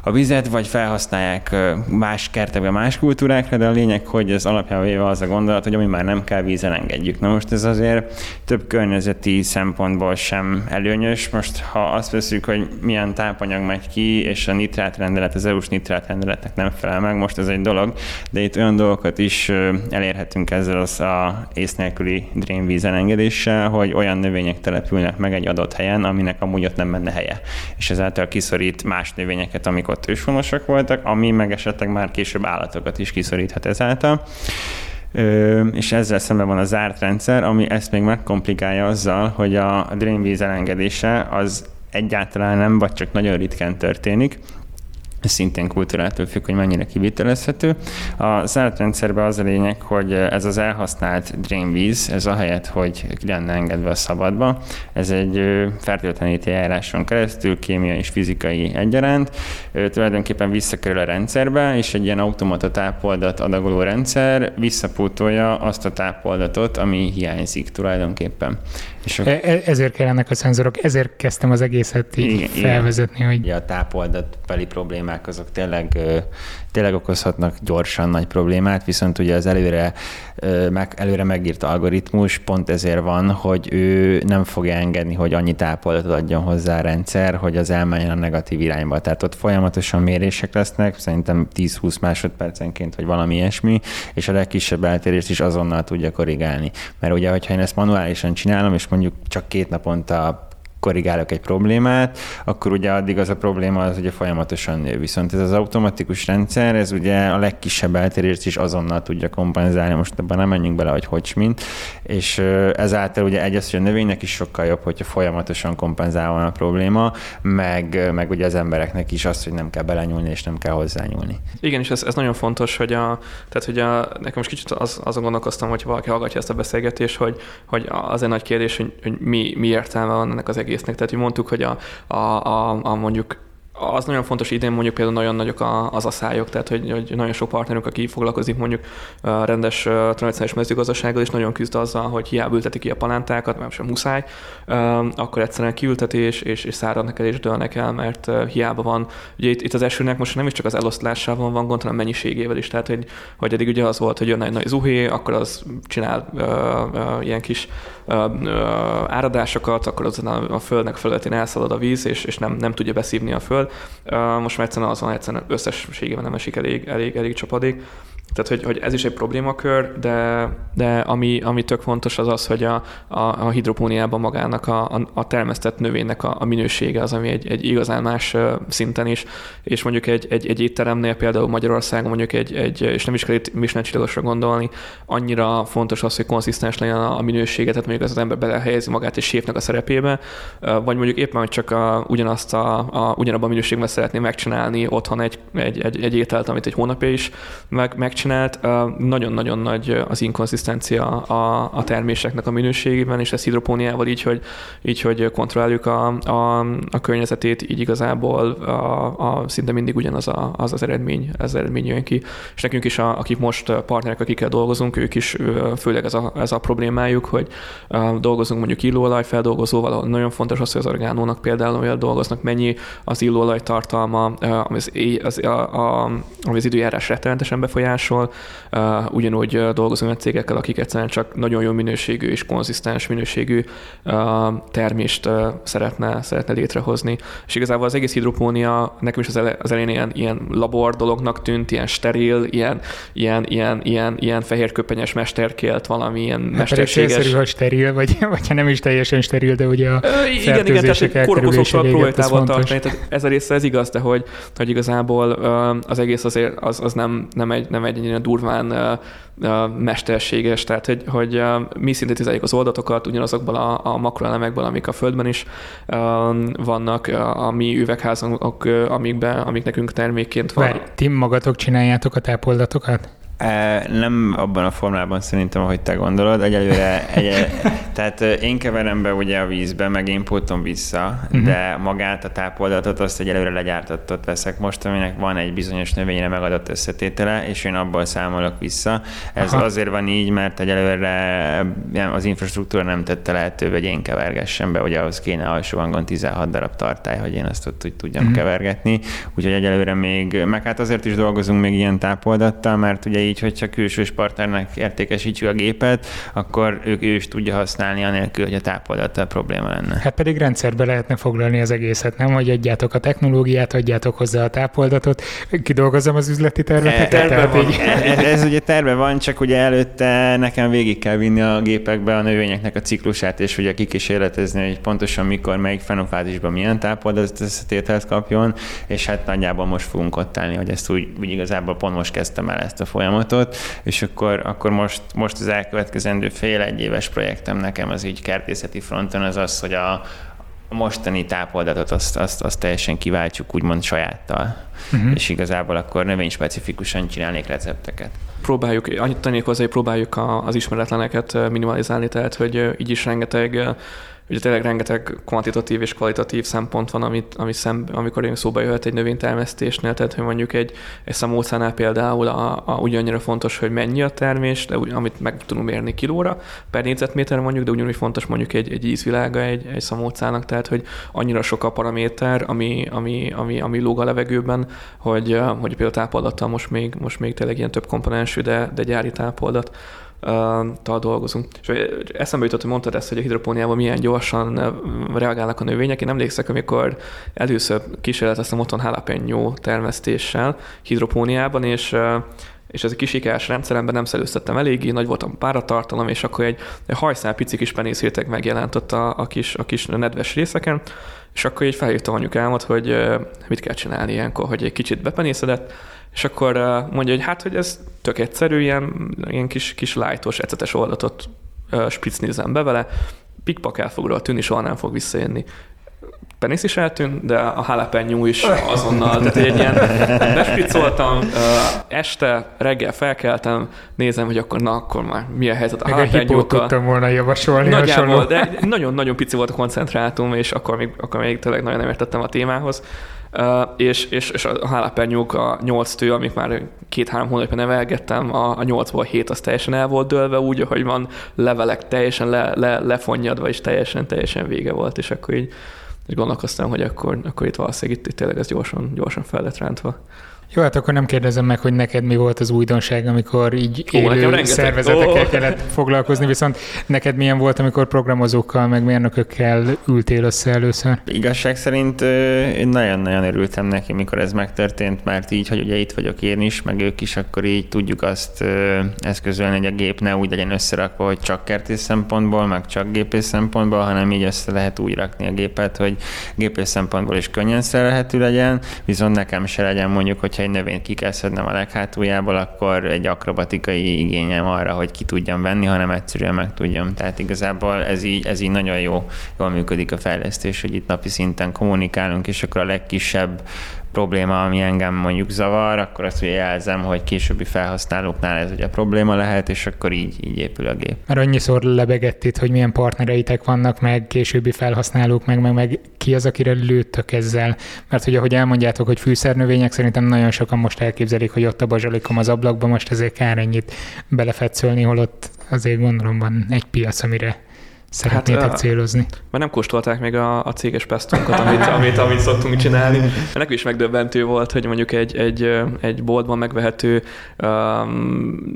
a vizet, vagy felhasználják más kertekbe, más kultúrákra, de a lényeg, hogy ez alapján véve az a gondolat, hogy ami már nem kell, vízen engedjük. Na most ez azért több környezeti szempontból sem előnyös. Most ha azt veszük, hogy milyen tápanyag megy ki, és a nitrátrendelet, az é u-s nitrátrendeletnek nem felel meg, most ez egy dolog, de itt olyan dolgokat is elérhetünk ezzel az a ész nélküli drainvízen engedéssel, hogy olyan növények települnek meg egy adott helyen, aminek amúgy ott nem menne helye. És ezáltal kiszorít más növényeket, amikor őshonosak voltak, ami meg esetleg már később állatokat is kiszoríthat ezáltal. Ö, és ezzel szemben van a zárt rendszer, ami ezt még megkomplikálja azzal, hogy a drainvíz elengedése az egyáltalán nem, vagy csak nagyon ritkán történik, szintén kultúrától függ, hogy mennyire kivitelezhető. A szállatrendszerben az a lényeg, hogy ez az elhasznált drainvíz, ez ahelyett, hogy ki lenne engedve a szabadba, ez egy fertőtlenítő eljáráson keresztül, kémiai és fizikai egyaránt, tulajdonképpen visszakerül a rendszerbe, és egy ilyen automata tápoldat adagoló rendszer visszapótolja azt a tápoldatot, ami hiányzik tulajdonképpen. És a... Ezért kell ennek a szenzorok, ezért kezdtem az egészet így igen, felvezetni, igen. Hogy... Ja, a tápoldatbeli problémák azok tényleg, tényleg okozhatnak gyorsan nagy problémát, viszont ugye az előre, előre megírt algoritmus pont ezért van, hogy ő nem fogja engedni, hogy annyi tápoldatot adjon hozzá a rendszer, hogy az elmenjen a negatív irányba. Tehát ott folyamatosan mérések lesznek, szerintem tíz-húsz másodpercenként, vagy valami ilyesmi, és a legkisebb eltérést is azonnal tudja korrigálni. Mert ugye, hogyha én ezt manuálisan csinálom, és mondjuk csak két naponta korrigálok egy problémát, akkor ugye addig az a probléma az ugye folyamatosan nő. Viszont ez az automatikus rendszer, ez ugye a legkisebb eltérést is azonnal tudja kompenzálni, most ebben nem menjünk bele, hogy hogy mint, és ezáltal ugye egyrészt, hogy a növénynek is sokkal jobb, hogyha folyamatosan kompenzálva a probléma, meg, meg ugye az embereknek is az, hogy nem kell belenyúlni, és nem kell hozzányúlni. Igen, és ez, ez nagyon fontos, hogy a, tehát hogy a, nekem most kicsit az, azon gondolkoztam, hogy valaki hallgatja ezt a beszélgetést, hogy, hogy az egy nagy kérdés, hogy, hogy mi, mi értelme van ennek az egész. Tehát, hogy mondtuk, hogy a, a, a, a mondjuk az nagyon fontos idén, mondjuk például nagyon nagyok az aszályok, tehát hogy, hogy nagyon sok partnerünk, aki foglalkozik mondjuk rendes tradicionális mezőgazdasággal, és nagyon küzd azzal, hogy hiába ülteti ki a palántákat, mert sem muszáj, akkor egyszerűen kiültetés és, és száradnak el és dőlnek el, mert hiába van. Ugye itt, itt az esőnek most nem is csak az eloszlásával van gond, hanem mennyiségével is, tehát hogy, hogy eddig ugye az volt, hogy jön egy nagy zuhé, akkor az csinál ö, ö, ilyen kis ö, ö, áradásokat, akkor az a, a földnek fölöttén elszalad a víz, és, és nem, nem tudja beszívni a föld. Most már egyszerűen az van, egyszerűen összességében nem esik elég, elég, elég csapadék. Tehát, hogy, hogy ez is egy problémakör, de, de ami, ami tök fontos az az, hogy a, a, a hidropóniában magának a, a termesztett növénynek a, a minősége az, ami egy, egy igazán más szinten is, és mondjuk egy, egy, egy étteremnél például Magyarországon mondjuk egy, egy és nem is kell itt Michelin csillagosra gondolni, annyira fontos az, hogy konszisztens legyen a, a minősége, tehát mondjuk az, az ember belehelyezi magát egy séfnek a szerepébe, vagy mondjuk éppen, hogy csak a, ugyanazt a, a, ugyanabban a minőségben szeretné megcsinálni otthon egy, egy, egy, egy ételt, amit egy hónapja is meg, megcsinálni, nagyon-nagyon nagy az inkonzisztencia a, a terméseknek a minőségében, és ez hidropóniával így, hogy, így, hogy kontrolláljuk a, a, a környezetét, így igazából a, a, szinte mindig ugyanaz a, az, az eredmény, az eredmény jön ki. És nekünk is, a, akik most partnerek, akikkel dolgozunk, ők is főleg ez a, ez a problémájuk, hogy dolgozunk mondjuk illóolaj feldolgozóval, nagyon fontos az, hogy az orgánónak például olyan dolgoznak, mennyi az illóolaj tartalma, ami az, az, a, a, az időjárás rettenetesen befolyásol, Uh, ugyanúgy dolgozom a cégekkel, akik egyszerűen csak nagyon jó minőségű és konzisztens minőségű uh, termést uh, szeretne, szeretne létrehozni. És igazából az egész hidropónia nekem is az, ele, az elején ilyen, ilyen labor dolognak tűnt, ilyen steril, ilyen, ilyen, ilyen, ilyen, ilyen fehérköpenyes mesterkélt, valami ilyen mesterséges. Hát pedig célszerű, ha steril, vagy, vagy ha nem is teljesen steril, de ugye a uh, fertőzések elkerülése véget, ez fontos. Tehát ez a része, ez igaz, de hogy, hogy igazából uh, az egész azért az, az nem, nem egy, nem egy ennyire durván uh, uh, mesterséges, tehát hogy, hogy uh, mi szintetizáljuk az oldatokat ugyanazokból a, a makroelemekből, amik a Földben is uh, vannak, uh, a mi üvegházunk, uh, amikben, amik nekünk termékként van. Várj, ti magatok csináljátok a tápoldatokat? Nem abban a formában szerintem, ahogy te gondolod. Egyelőre, egyelőre tehát én keverem be ugye a vízbe, meg én pótom vissza, uh-huh. de magát a tápoldatot azt egyelőre legyártattat veszek most, aminek van egy bizonyos növényre megadott összetétele, és én abból számolok vissza. Ez Aha. azért van így, mert egyelőre az infrastruktúra nem tette lehetővé, hogy én kevergessem be, hogy ahhoz kéne alsó hangon tizenhat darab tartály, hogy én azt ott úgy tudjam uh-huh. kevergetni. Úgyhogy egyelőre még, meg hát azért is dolgozunk még ilyen tápoldattal, mert ugye így, hogyha külsős partnernek értékesítjük a gépet, akkor ők ő is tudja használni anélkül, hogy a tápoldattal probléma lenne. Hát pedig rendszerbe lehetne foglalni az egészet, nem? Hogy adjátok a technológiát, adjátok hozzá a tápoldatot, kidolgozom az üzleti tervet. E, így... ez, ez ugye terve van, csak ugye előtte nekem végig kell vinni a gépekbe a növényeknek a ciklusát, és ugye kikísérletezni, hogy pontosan mikor, melyik fenofázisban milyen tápoldat összetételt kapjon, és hát nagyjából most fogunk ott állni, hogy ezt úgy, úgy igazából pont most kezdtem el ezt a folyamatot. És akkor, akkor most, most az elkövetkezendő fél-egyéves projektem nekem az így kertészeti fronton az az, hogy a a mostani tápoldatot azt, azt, azt teljesen kiváltjuk úgymond sajáttal, uh-huh. és igazából akkor növényspecifikusan csinálnék recepteket. Próbáljuk, annyit tennék hozzá, hogy próbáljuk az ismeretleneket minimalizálni, tehát hogy így is rengeteg, ugye tényleg rengeteg kvantitatív és kvalitatív szempont van, amit, ami szem, amikor én szóba jöhet egy növénytermesztésnél, tehát hogy mondjuk egy, egy szamócánál például a, a ugyannyira fontos, hogy mennyi a termés, de úgy, amit meg tudunk mérni kilóra per négyzetméter mondjuk, de ugyanúgy fontos mondjuk egy, egy ízvilága egy, egy szamócának, tehát hogy annyira sok a paraméter, ami, ami, ami, ami lóg a levegőben, hogy, hogy például tápoldattal most még, most még tényleg ilyen több komponensű, de, de gyári tápoldat, tal dolgozunk. És eszembe jutott, hogy mondtad ezt, hogy a hidropóniában milyen gyorsan reagálnak a növények. Én emlékszek, amikor először kísérleteztem otthon jalapenyó termesztéssel hidropóniában, és és ez egy kisikás rendszeremben nem szellőztettem eléggé, nagy volt a páratartalom, és akkor egy, egy hajszál pici kis penészhétek megjelent ott a, a, kis, a kis nedves részeken, és akkor így felhívtam anyukámat, hogy mit kell csinálni ilyenkor, hogy egy kicsit bepenészedett, és akkor mondja, hogy hát, hogy ez tök egyszerű, ilyen, ilyen kis, kis light-os, ecetes oldatot spricnizem be vele, pikpak el fog róla tűnni, soha nem fog visszajönni. Penész is eltűnt, de a jalapenyó is azonnal, tehát egy ilyen bespriccoltam, este, reggel felkeltem, nézem, hogy akkor na, akkor már mi a helyzet a jalapenyókkal. Meg egy hipót tudtam volna javasolni. Nagyjából, de nagyon-nagyon pici volt a koncentrátum, és akkor még, akkor még tényleg nagyon nem értettem a témához. Uh, és, és, és a jalapenyók a nyolc tő, amik már két-három hónapja nevelgettem, a, a nyolcból hét az teljesen el volt dőlve, úgy, ahogy van levelek teljesen le, le, lefonnyadva, és teljesen, teljesen vége volt, és akkor így és gondolkoztam, hogy akkor, akkor itt valószínűleg itt, itt tényleg ez gyorsan, gyorsan fel lett rántva. Jó, hát akkor nem kérdezem meg, hogy neked mi volt az újdonság, amikor így élő Ó, szervezetekkel Ó. kellett foglalkozni, viszont neked milyen volt, amikor programozókkal, meg mérnökökkel ültél össze először? Igazság szerint én nagyon-nagyon örültem neki, mikor ez megtörtént, mert így, hogy ugye itt vagyok én is, meg ők is, akkor így tudjuk azt eszközölni, hogy a gép ne úgy legyen összerakva, hogy csak kertész szempontból, meg csak gépész szempontból, hanem így össze lehet úgy rakni a gépet, hogy gépész szempontból is könnyen szerelhető legyen, viszont nekem se legyen mondjuk, hogy ha egy növényt ki kell szednem a leghátuljából, akkor egy akrobatikai igényem arra, hogy ki tudjam venni, hanem egyszerűen meg tudjam. Tehát igazából ez így, ez így nagyon jó, jól működik a fejlesztés, hogy itt napi szinten kommunikálunk, és akkor a legkisebb probléma, ami engem mondjuk zavar, akkor azt ugye jelzem, hogy későbbi felhasználóknál ez ugye probléma lehet, és akkor így, így épül a gép. Mert annyiszor lebegett itt, hogy milyen partnereitek vannak, meg későbbi felhasználók, meg, meg, meg ki az, akire lőttök ezzel. Mert hogy ahogy elmondjátok, hogy fűszernövények, szerintem nagyon sokan most elképzelik, hogy ott a bazsalikom az ablakban, most ezért kár ennyit belefetszölni, holott azért gondolom van egy piac, amire szeretnétek hát, célozni. Mert nem kóstolták még a, a céges pestunkat, amit, amit, amit szoktunk csinálni. Nekem is megdöbbentő volt, hogy mondjuk egy, egy, egy boltban megvehető,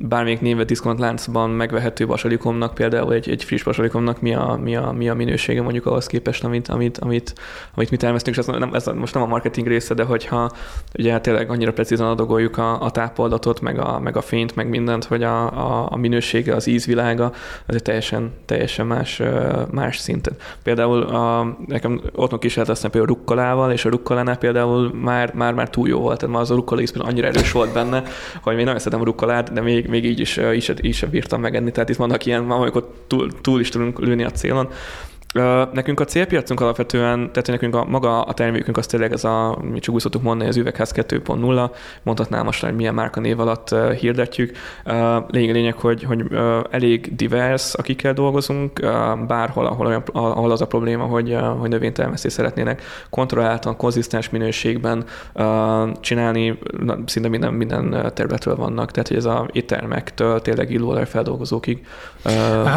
bármelyik névvel diszkontláncban megvehető basalikomnak, például egy, egy friss basalikomnak mi a, mi, a, mi a minősége mondjuk ahhoz képest, amit, amit, amit, amit mi termesztünk. És ez, nem, ez most nem a marketing része, de hogyha ugye hát tényleg annyira precízen adagoljuk a, a tápoldatot, meg a, meg a fényt, meg mindent, hogy a, a, a minősége, az ízvilága, az egy teljesen, teljesen más más szinten. Például a, nekem otthon kísérleteztem például rukkolával, és a rukkolánál például már, már, már túl jó volt, tehát már az a rukkola íz annyira erős volt benne, hogy még nem szeretem a rukkolát, de még, még így is, is, is, is bírtam megenni. Tehát itt vannak ilyen, amikor túl, túl is tudunk lőni a célon. Nekünk a célpiacunk alapvetően, tehát nekünk a maga a termékünk az tényleg ez a, mi csak úgy szoktuk mondani, az üvegház kettő pont nulla, mondhatnám most, hogy milyen márkanév alatt hirdetjük. Lényeg lényeg, hogy, hogy elég divers, akikkel dolgozunk, bárhol, ahol, olyan, ahol az a probléma, hogy, hogy növénytermesztést szeretnének kontrolláltan, konzisztens minőségben csinálni, szinte minden, minden területről vannak, tehát hogy ez a éttermektől tényleg illóolaj feldolgozókig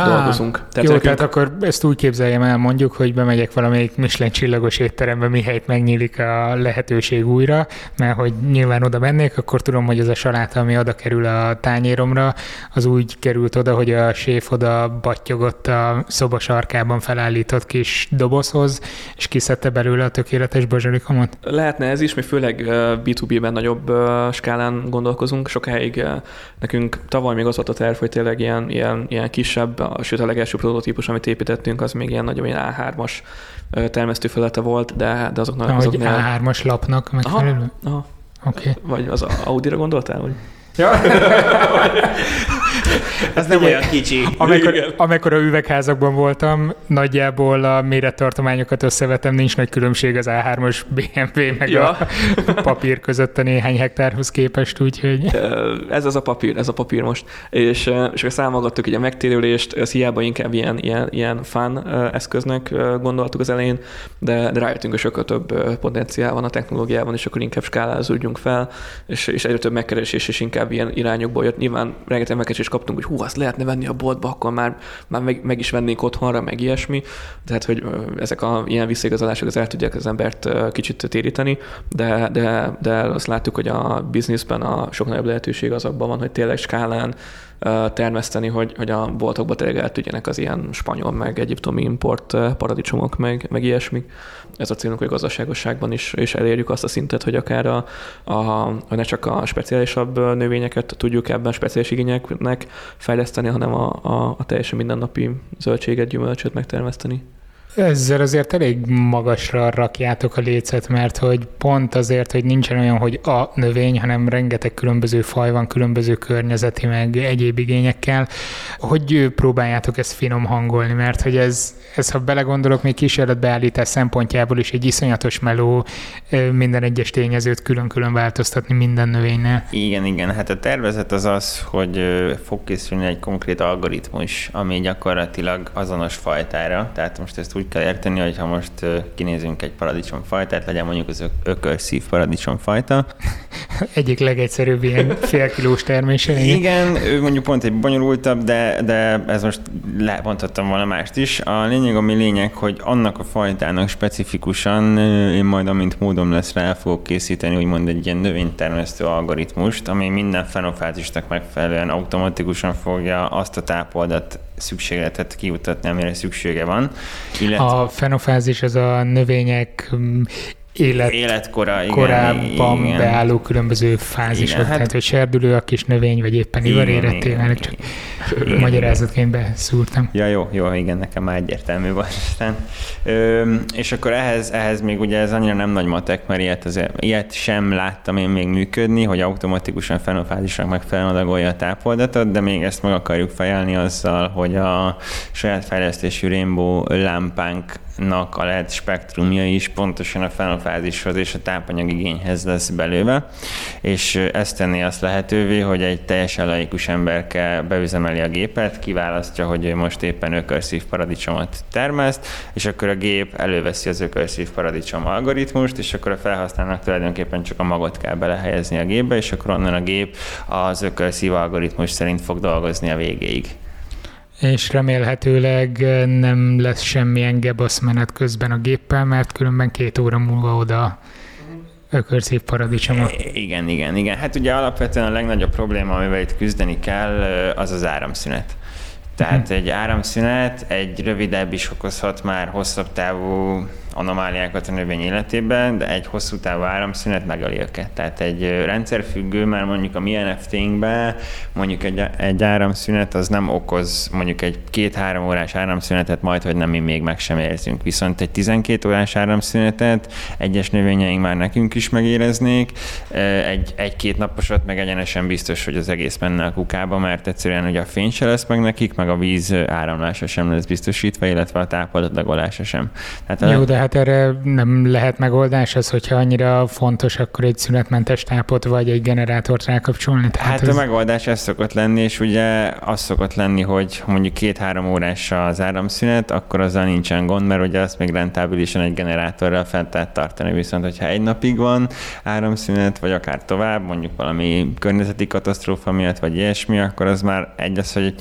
dolgozunk. Tehát jó, nekünk... tehát akkor ezt úgy képzeljem el mondjuk, hogy bemegyek valamelyik Michelin csillagos étterembe, mihelyt megnyílik a lehetőség újra, mert hogy nyilván oda mennék, akkor tudom, hogy az a saláta, ami oda kerül a tányéromra, az úgy került oda, hogy a séf oda battyogott a szoba sarkában felállított kis dobozhoz, és kiszedte belőle a tökéletes bazsalikomot. Lehetne ez is, mi főleg bé kettő bé-ben nagyobb skálán gondolkozunk. Sokáig nekünk tavaly még az volt a terv, hogy tényleg ilyen, ilyen, ilyen kisebb, sőt a legelső prototípus, amit építettünk, az még ilyen nagyon ilyen á hármas termesztőfelülete volt, de, de azoknak... Ahogy azoknál... á hármas lapnak megfelelő? Aha, aha. Okay. Vagy az Audira gondoltál? Vagy? Ja. Ez nem olyan kicsi. Amikor, amikor a üvegházakban voltam, nagyjából a mérettartományokat összevetem, nincs nagy különbség az á hármas bé em vé meg ja. a papír között a néhány hektárhoz képest, úgyhogy... Ez az a papír, ez a papír most. És, és számolgattuk ugye a megtérülést, az hiába inkább ilyen, ilyen, ilyen fán eszköznek gondoltuk az elején, de, de rájöttünk, hogy sokkal több potenciál van a technológiában, és akkor inkább skálázódjunk fel, és, és egyre több megkeresés, és inkább ilyen irányokból jött. Nyilván rengeteg megkeresést kaptunk, hogy hú, azt lehetne venni a boltba, akkor már, már meg, meg is vennénk otthonra, meg ilyesmi. Tehát, hogy ezek a ilyen visszaigazolások az el tudják az embert kicsit téríteni, de, de, de azt láttuk, hogy a bizniszben a sok nagyobb lehetőség az abban van, hogy tényleg skálán termeszteni, hogy, hogy a boltokba tényleg el tudjanak az ilyen spanyol, meg egyiptomi import paradicsomok, meg, meg ilyesmik. Ez a célunk, hogy gazdaságosságban is, is elérjük azt a szintet, hogy akár a, a, ne csak a speciálisabb növényeket tudjuk ebben speciális igényeknek fejleszteni, hanem a, a, a teljesen mindennapi zöldséget, gyümölcsöt megtermeszteni. Ezzel azért elég magasra rakjátok a lécet, mert hogy pont azért, hogy nincsen olyan, hogy a növény, hanem rengeteg különböző faj van, különböző környezeti, meg egyéb igényekkel. Hogy próbáljátok ezt finom hangolni? Mert hogy ez, ez ha belegondolok, még kísérletbeállítás szempontjából is egy iszonyatos meló minden egyes tényezőt külön-külön változtatni minden növénynél. Igen, igen. Hát a tervezet az az, hogy fog készülni egy konkrét algoritmus, ami gyakorlatilag azonos fajtára, tehát most ezt úgy kell érteni, hogy ha most kinézünk egy paradicsomfajtát, legyen mondjuk az ökölszív paradicsomfajta. Egyik legegyszerűbb ilyen félkilós termése. Igen, mondjuk pont egy bonyolultabb, de, de ez most lepontottam volna mást is. A lényeg, ami lényeg, hogy annak a fajtának specifikusan én majd, amint módom lesz rá, fogok készíteni úgymond egy ilyen növénytermesztő algoritmust, ami minden fenofázisnak megfelelően automatikusan fogja azt a tápoldat szükségletet kiutatni, amire szüksége van. Illetve... A fenofázis az a növények Élet, életkora, igen, korábban igen. beálló különböző fázisok, igen, hát, tehát hogy serdülő a kis növény, vagy éppen ivarérettével, csak igen, magyarázatként beszúrtam. Ja, jó, jó, igen, nekem már egyértelmű van. Ö, és akkor ehhez, ehhez még ugye ez annyira nem nagy matek, mert ilyet, azért, ilyet sem láttam én még működni, hogy automatikusan fenofázisnak megfelelően adagolja a tápoldatot, de még ezt meg akarjuk fejelni azzal, hogy a saját fejlesztésű Rainbow lámpánk nak a lehet spektrumja is pontosan a fenofázishoz és a tápanyagigényhez lesz belőle, és ezt tenni azt lehetővé, hogy egy teljesen laikus emberke beüzemeli a gépet, kiválasztja, hogy most éppen ökölszív paradicsomot termeszt, és akkor a gép előveszi az ökölszív paradicsom algoritmust, és akkor a felhasználónak tulajdonképpen csak a magot kell belehelyezni a gépbe, és akkor onnan a gép az ökölszív algoritmus szerint fog dolgozni a végéig. És remélhetőleg nem lesz semmilyen gebasz menet közben a géppel, mert különben két óra múlva oda ökörszép paradicsomot. Igen, igen, igen. Hát ugye alapvetően a legnagyobb probléma, amivel itt küzdeni kell, az az áramszünet. Tehát egy áramszünet, egy rövidebb is okozhat már hosszabb távú anomáliákat a növény életében, de egy hosszú távú áramszünet megöli őket. Tehát egy rendszerfüggő, már mondjuk a mi en ef té-nkben mondjuk egy, egy áramszünet az nem okoz, mondjuk egy két-három órás áramszünetet majd, hogy nem mi még meg sem érzünk. Viszont egy tizenkét órás áramszünetet egyes növényeink már nekünk is megéreznék, egy, egy-két naposat meg egyenesen biztos, hogy az egész menne a kukába, mert egyszerűen ugye a fény se lesz meg nekik, meg a víz áramlása sem lesz biztosítva, illetve a tápoldatdagolása sem. Tehát jó, de hát erre nem lehet megoldás az, hogyha annyira fontos, akkor egy szünetmentes tápot vagy egy generátort rákapcsolni. Tehát hát ez... a megoldás ez szokott lenni, és ugye az szokott lenni, hogy mondjuk két-három órás az áramszünet, akkor azzal nincsen gond, mert ugye azt még rentábilisan egy generátorral fent lehet tartani. Viszont, hogyha egy napig van áramszünet, vagy akár tovább, mondjuk valami környezeti katasztrófa miatt, vagy ilyesmi, akkor az már egy az, hogy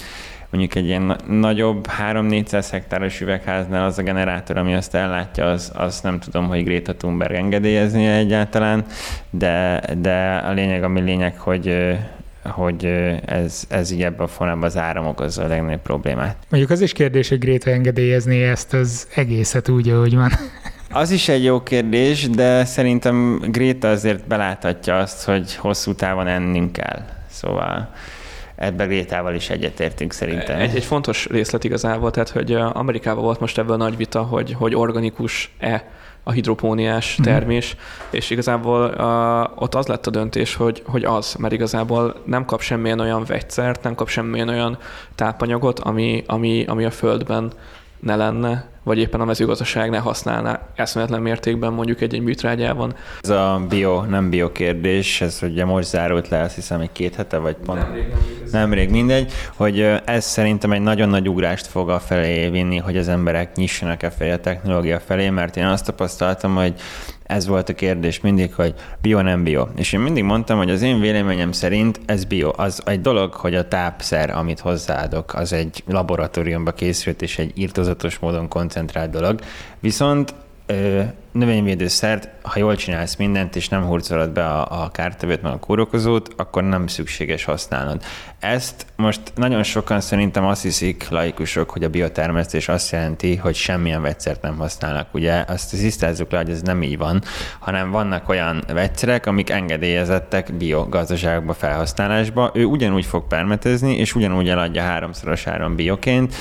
mondjuk egy ilyen nagyobb, három-négyszáz hektáros üvegháznál az a generátor, ami azt ellátja, az, az nem tudom, hogy Greta Thunberg engedélyeznie egyáltalán, de, de a lényeg, ami lényeg, hogy, hogy ez, ez így ebben a formában az áram okozza a legnagyobb problémát. Mondjuk az is kérdés, hogy Greta engedélyezné ezt az egészet úgy, ahogy van. Az is egy jó kérdés, de szerintem Greta azért beláthatja azt, hogy hosszú távon ennünk kell. Szóval... Ebben Grétával is egyetértünk szerintem. Egy, egy fontos részlet igazából, tehát hogy Amerikában volt most ebből nagy vita, hogy, hogy organikus-e a hidropóniás termés, mm. és igazából uh, ott az lett a döntés, hogy, hogy az, mert igazából nem kap semmilyen olyan vegyszert, nem kap semmilyen olyan tápanyagot, ami, ami, ami a földben ne lenne, vagy éppen a mezőgazdaság ne használná eszméletlen mértékben mondjuk egy-egy műtrágyában. Ez a bio, nem bio kérdés, ez ugye most zárult le, azt hiszem, egy két hete, vagy pont nemrég, nem nemrég mindegy, hogy ez szerintem egy nagyon nagy ugrást fog a felé vinni, hogy az emberek nyissanak e felé a technológia felé, mert én azt tapasztaltam, hogy ez volt a kérdés mindig, hogy bio, nem bio. És én mindig mondtam, hogy az én véleményem szerint ez bio. Az egy dolog, hogy a tápszer, amit hozzáadok, az egy laboratóriumba készült és egy irtózatos módon koncentrált dolog. Viszont ö, növényvédőszert, ha jól csinálsz mindent, és nem hurcolod be a, a kártevőt, meg a kórokozót, akkor nem szükséges használnod. Ezt most nagyon sokan szerintem azt hiszik, laikusok, hogy a biotermesztés azt jelenti, hogy semmilyen vegyszert nem használnak. Ugye azt tisztázzuk le, hogy ez nem így van, hanem vannak olyan vegyszerek, amik engedélyezettek biogazdaságba, felhasználásba. Ő ugyanúgy fog permetezni, és ugyanúgy eladja háromszoros áron bioként,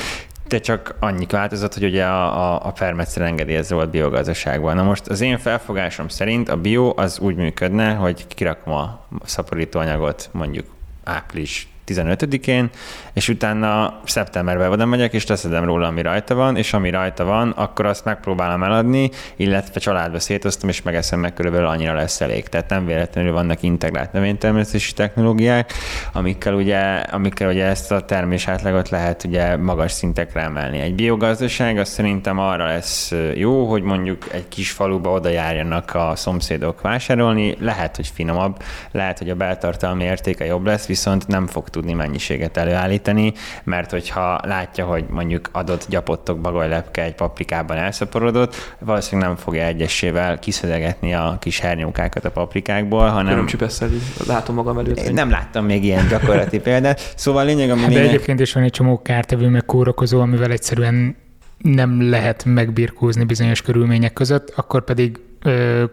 de csak annyi változott, hogy ugye a, a, a permetszer engedélyezve volt biogazdaságban. Na most az én felfogásom szerint a bio az úgy működne, hogy kirakom a szaporítóanyagot mondjuk április tizenötödikén, és utána szeptemberben oda megyek, és leszedem róla, ami rajta van, és ami rajta van, akkor azt megpróbálom eladni, illetve családba szétoztam, és megeszem, meg körülbelül annyira lesz elég. Tehát nem véletlenül vannak integrált növénytermesztési technológiák, amikkel ugye, amikkel ugye ezt a termés átlagot lehet ugye magas szintekre emelni. Egy biogazdaság az szerintem arra lesz jó, hogy mondjuk egy kis faluba oda járjanak a szomszédok vásárolni, lehet, hogy finomabb, lehet, hogy a beltartalmi értéke jobb lesz, viszont nem fog tudni mennyiséget előállítani, mert hogyha látja, hogy mondjuk adott gyapottok bagolylepke egy paprikában elszaporodott, valószínűleg nem fogja egyesével kiszedegetni a kis hernyókákat a paprikákból, hanem... Örömcsipeszeli, látom magam előtt. Nem láttam még ilyen gyakorlati példát. Szóval lényeg, ami lényeg... De egyébként is van egy csomó kártevő, meg kórokozó, amivel egyszerűen nem lehet megbirkózni bizonyos körülmények között, akkor pedig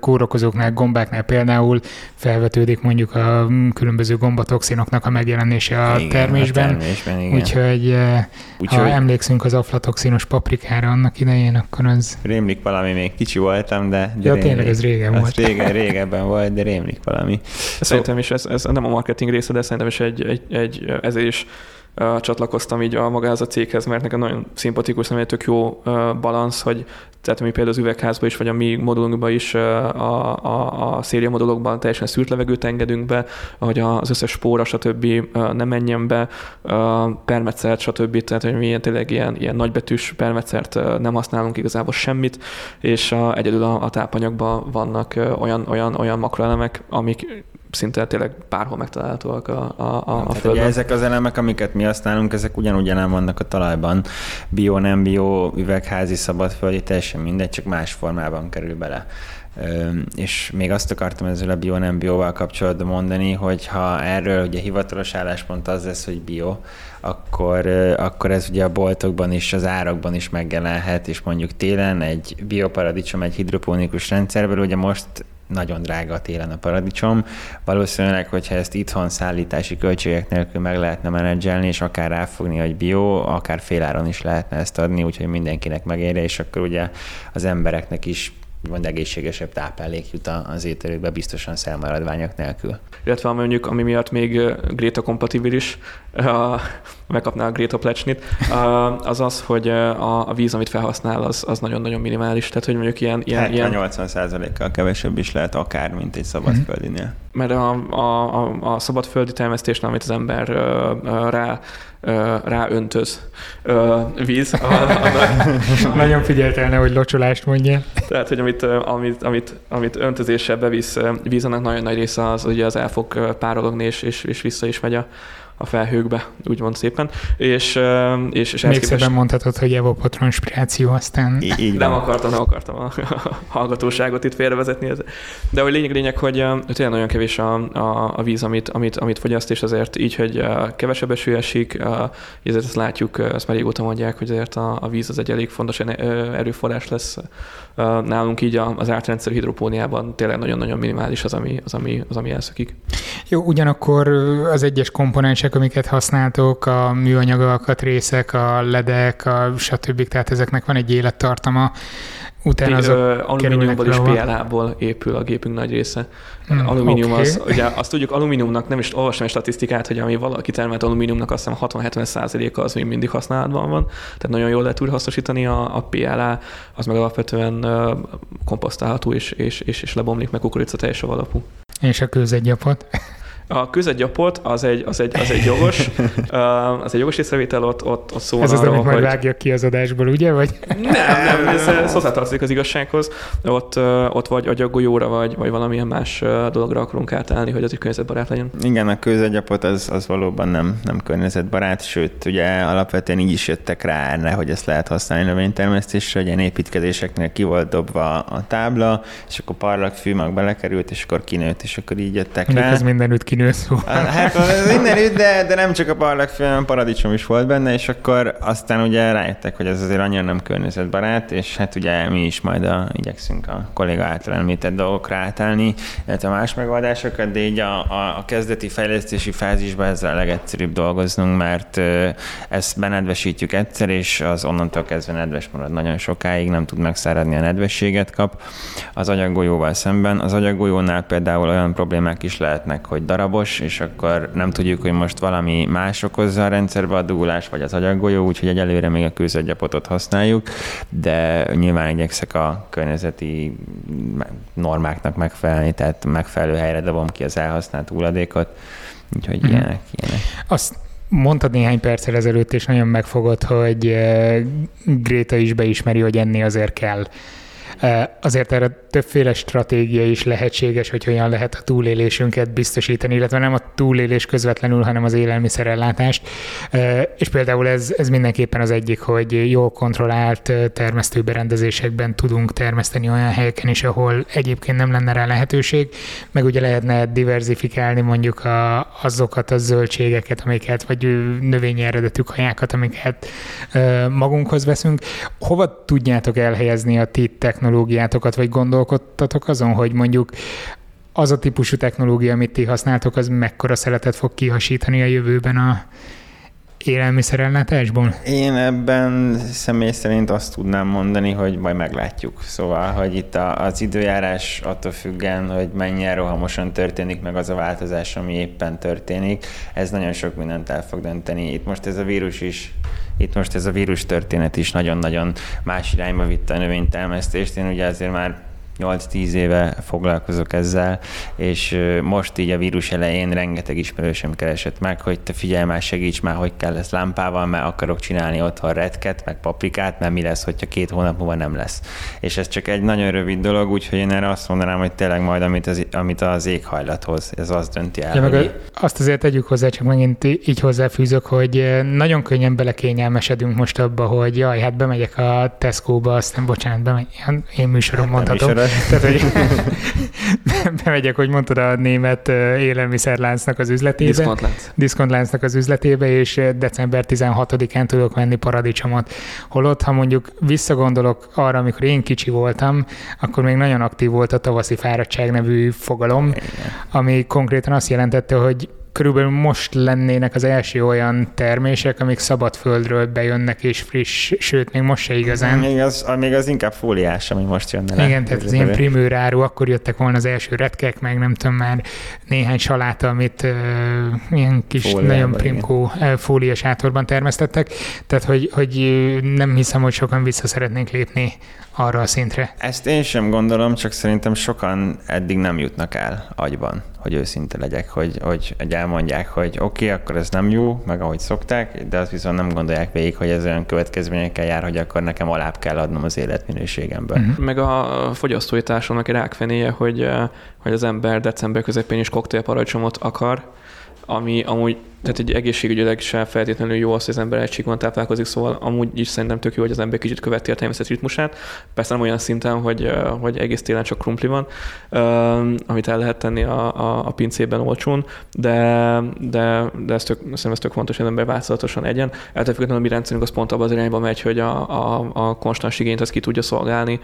kórokozóknál, gombáknál például felvetődik mondjuk a különböző gombatoxinoknak a megjelenése a igen, termésben. A termésben igen. Úgyhogy, Úgyhogy ha emlékszünk az aflatoxinos paprikára annak idején, akkor az... Rémlik valami, még kicsi voltam, de... de ja, rémlik. Tényleg ez régen volt. Régen, régebben volt, de rémlik valami. Szerintem is, ez, ez nem a marketing része, de szerintem is egy, egy, egy ez is Uh, csatlakoztam így a magához a céghez, mert nekem nagyon szimpatikus, nem egy tök jó uh, balansz, hogy tehát mi például az üvegházban is, vagy a mi modulunkban is uh, a, a, a széria modulokban teljesen szűrt levegőt engedünk be, hogy az összes spóra, stb. Uh, ne menjen be, uh, permetszert, stb. Tehát, hogy mi ilyen, tényleg ilyen, ilyen nagybetűs permetszert uh, nem használunk igazából semmit, és uh, egyedül a, a tápanyagban vannak uh, olyan, olyan, olyan makroelemek, amik szinte tényleg bárhol megtalálhatóak a, a, a hát földön. Ugye ezek az elemek, amiket mi használunk, ezek ugyanúgy nem vannak a talajban. Bio, nem bio, üvegházi, szabadföldi, teljesen mindegy, csak más formában kerül bele. És még azt akartam ezzel a bio, nem bioval kapcsolatban mondani, hogy ha erről ugye hivatalos álláspont az lesz, hogy bio, akkor, akkor ez ugye a boltokban is, az árakban is megjelenhet, és mondjuk télen egy bioparadicsom egy hidroponikus rendszerből, ugye most nagyon drága a télen a paradicsom. Valószínűleg, hogyha ezt itthon szállítási költségek nélkül meg lehetne menedzselni, és akár ráfogni, hogy bio, akár féláron is lehetne ezt adni, úgyhogy mindenkinek megérje, és akkor ugye az embereknek is úgymond egészségesebb táplálék jut az ételőkbe biztosan szelmaradványok nélkül. Illetve mondjuk, ami miatt még Gréta kompatibilis, uh, megkapná a Gréta plecsnit, uh, az az, hogy a, a víz, amit felhasznál, az, az nagyon-nagyon minimális. Tehát, hogy mondjuk ilyen... ilyen, ilyen... nyolcvan százalékkal kevesebb is lehet akár, mint egy szabadföldinél. Mm-hmm. Mert a, a, a, a szabadföldi termesztésnél, amit az ember uh, uh, rá ráöntöz víz. Nagyon figyeltelne, hogy locsolást mondja. Tehát, hogy amit, amit, amit, amit öntözéssel bevisz víz, annak nagyon nagy része az, ugye az el fog párologni, és, és, és vissza is megy a, a felhőkbe, úgymond szépen. És, és, és még szépen mondhatod, hogy evapotranspiráció aztán. Így nem akartam, nem akartam a hallgatóságot itt félrevezetni. De hogy lényeg, lényeg, hogy tényleg nagyon kevés a, a, a víz, amit, amit, amit fogyaszt, és azért így, hogy kevesebb eső esik, ezért ezt látjuk, ezt már régóta mondják, hogy azért a, a víz az egy elég fontos erőforrás lesz nálunk, így az ártrendszer hidropóniában tényleg nagyon-nagyon minimális az, ami, az, ami, az, ami elszökik. Jó, ugyanakkor az egyes komponensek alkatrészek, amiket használtok, a műanyag alkatrészek, a ledek, a stb. Tehát ezeknek van egy élettartama. Utána azok alumíniumból és pé el á-ból épül a gépünk nagy része. Hmm, alumínium okay. az, ugye azt tudjuk, alumíniumnak, nem is olvastam egy statisztikát, hogy ami valaki termelt alumíniumnak, azt hiszem hatvan-hetven százaléka az még mindig használatban van, tehát nagyon jól lehet újrahasznosítani a, a pé el á, az meg alapvetően komposztálható és, és, és, és lebomlik, meg kukoricateljesav alapú. És a kőzetgyapot? A kőzetgyapot az egy, az, egy, az egy jogos, az egy jogos észrevétel, ott, ott, ott szó van. Ez az, arra, amit majd hogy... vágjak ki az adásból, ugye? Vagy? Nem, nem, ez hozzátartozik az igazsághoz. Ott, ott vagy agyagolyóra, vagy, vagy valamilyen más dologra akarunk átállni, hogy az egy környezetbarát legyen. Igen, a kőzetgyapot az, az valóban nem, nem környezetbarát, sőt, ugye alapvetően így is jöttek rá erre, hogy ezt lehet használni növénytermesztésre, hogy ilyen építkezéseknél ki volt dobva a tábla, és akkor parlagfű mag belekerült, és akkor kinőtt, és akkor így jöttek rá. Hát mindenütt, de, de nem csak a parlagfű, hanem paradicsom is volt benne, és akkor aztán ugye rájöttek, hogy ez azért annyira nem környezetbarát, és hát ugye mi is majd a, igyekszünk a kolléga által említett dolgokra átállni, illetve más megoldásokat, de így a, a, a kezdeti fejlesztési fázisban ezzel a legegyszerűbb dolgoznunk, mert ezt benedvesítjük egyszer, és az onnantól kezdve nedves marad nagyon sokáig, nem tud megszáradni, a nedvességet kap az agyaggolyóval szemben. Az agyaggolyónál például olyan problémák is lehetnek, hogy darabos, és akkor nem tudjuk, hogy most valami más okozza a rendszerbe a dugulás, vagy az agyaggolyó, úgyhogy egyelőre még a kőzetgyapotot használjuk, de nyilván igyekszek a környezeti normáknak megfelelni, tehát megfelelő helyre dobom ki az elhasznált hulladékot, úgyhogy hmm. ilyenek, ilyenek. Azt mondtad néhány perccel ezelőtt, és nagyon megfogott, hogy Gréta is beismeri, hogy enni azért kell. Azért erre többféle stratégia is lehetséges, hogy hogyan lehet a túlélésünket biztosítani, illetve nem a túlélés közvetlenül, hanem az élelmiszerellátást. És például ez, ez mindenképpen az egyik, hogy jól kontrollált termesztőberendezésekben tudunk termeszteni olyan helyeken is, ahol egyébként nem lenne rá lehetőség, meg ugye lehetne diverzifikálni mondjuk a, azokat a zöldségeket, amiket, vagy növényi eredetű kajákat, amiket magunkhoz veszünk. Hova tudjátok elhelyezni a ti technológiátokat, vagy gondolkodtatok azon, hogy mondjuk az a típusú technológia, amit ti használtok, az mekkora szeletet fog kihasítani a jövőben a élelmiszerellátásból? Én ebben személy szerint azt tudnám mondani, hogy majd meglátjuk. Szóval, hogy itt a, az időjárás attól függen, hogy mennyire rohamosan történik meg az a változás, ami éppen történik, ez nagyon sok mindent el fog dönteni. Itt most ez a vírus is Itt most ez a vírus történet is nagyon-nagyon más irányba vitte a növénytermesztést. Én ugye azért már nyolc-tíz éve foglalkozok ezzel, és most így a vírus elején rengeteg ismerősöm keresett meg, hogy te figyelj már, segíts már, hogy kell lesz lámpával, mert akarok csinálni otthon retket, meg paprikát, mert mi lesz, hogyha két hónap múlva nem lesz. És ez csak egy nagyon rövid dolog, úgyhogy én erre azt mondanám, hogy tényleg majd amit az, amit az éghajlathoz, ez azt dönti el. Ja, meg hogy... Azt azért tegyük hozzá, csak megint így hozzáfűzök, hogy nagyon könnyen belekényelmesedünk most abba, hogy jaj, hát bemegyek a Tesco-ba, aztán bocsánat, bemegy... én műsorom mondhatom. Műsorom. Tehát, hogy bemegyek, hogy mondtad, a német élelmiszerláncnak az üzletébe. Diszkontlánc. Diszkontláncnak az üzletébe, és december tizenhatodikán tudok venni paradicsomot. Holott, ha mondjuk visszagondolok arra, amikor én kicsi voltam, akkor még nagyon aktív volt a tavaszi fáradtság nevű fogalom, ami konkrétan azt jelentette, hogy körülbelül most lennének az első olyan termések, amik szabadföldről bejönnek és friss, sőt, még most se igazán. Még az, még az inkább fóliás, ami most jönne le. Igen, tehát az ilyen primőr áru, akkor jöttek volna az első retkek, meg nem tudom, már néhány saláta, amit uh, ilyen kis fóliában, nagyon primkó fóliás átorban termesztettek, tehát hogy, hogy nem hiszem, hogy sokan vissza szeretnénk lépni arra a szintre. Ezt én sem gondolom, csak szerintem sokan eddig nem jutnak el agyban, hogy őszinte legyek, hogy, hogy elmondják, hogy oké, okay, akkor ez nem jó, meg ahogy szokták, de azt viszont nem gondolják végig, hogy ez olyan következményekkel jár, hogy akkor nekem alább kell adnom az életminőségemből. Mm-hmm. Meg a fogyasztói társadalomnak egy rákfenéje, hogy, hogy az ember december közepén is koktélparadicsomot akar, ami amúgy, tehát egy egészségügyileg sem feltétlenül jó az, hogy az ember egységben táplálkozik, szóval amúgy is szerintem tök jó, hogy az ember kicsit követi a természet ritmusát. Persze nem olyan szinten, hogy, hogy egész télen csak krumpli van, amit el lehet tenni a, a, a pincében olcsón, de, de, de ez tök, szerintem ez tök fontos, hogy az ember változatosan egyen. Ettől függetlenül a mi rendszerünk az pont abban az irányba megy, hogy a, a, a konstans igényt az ki tudja szolgálni,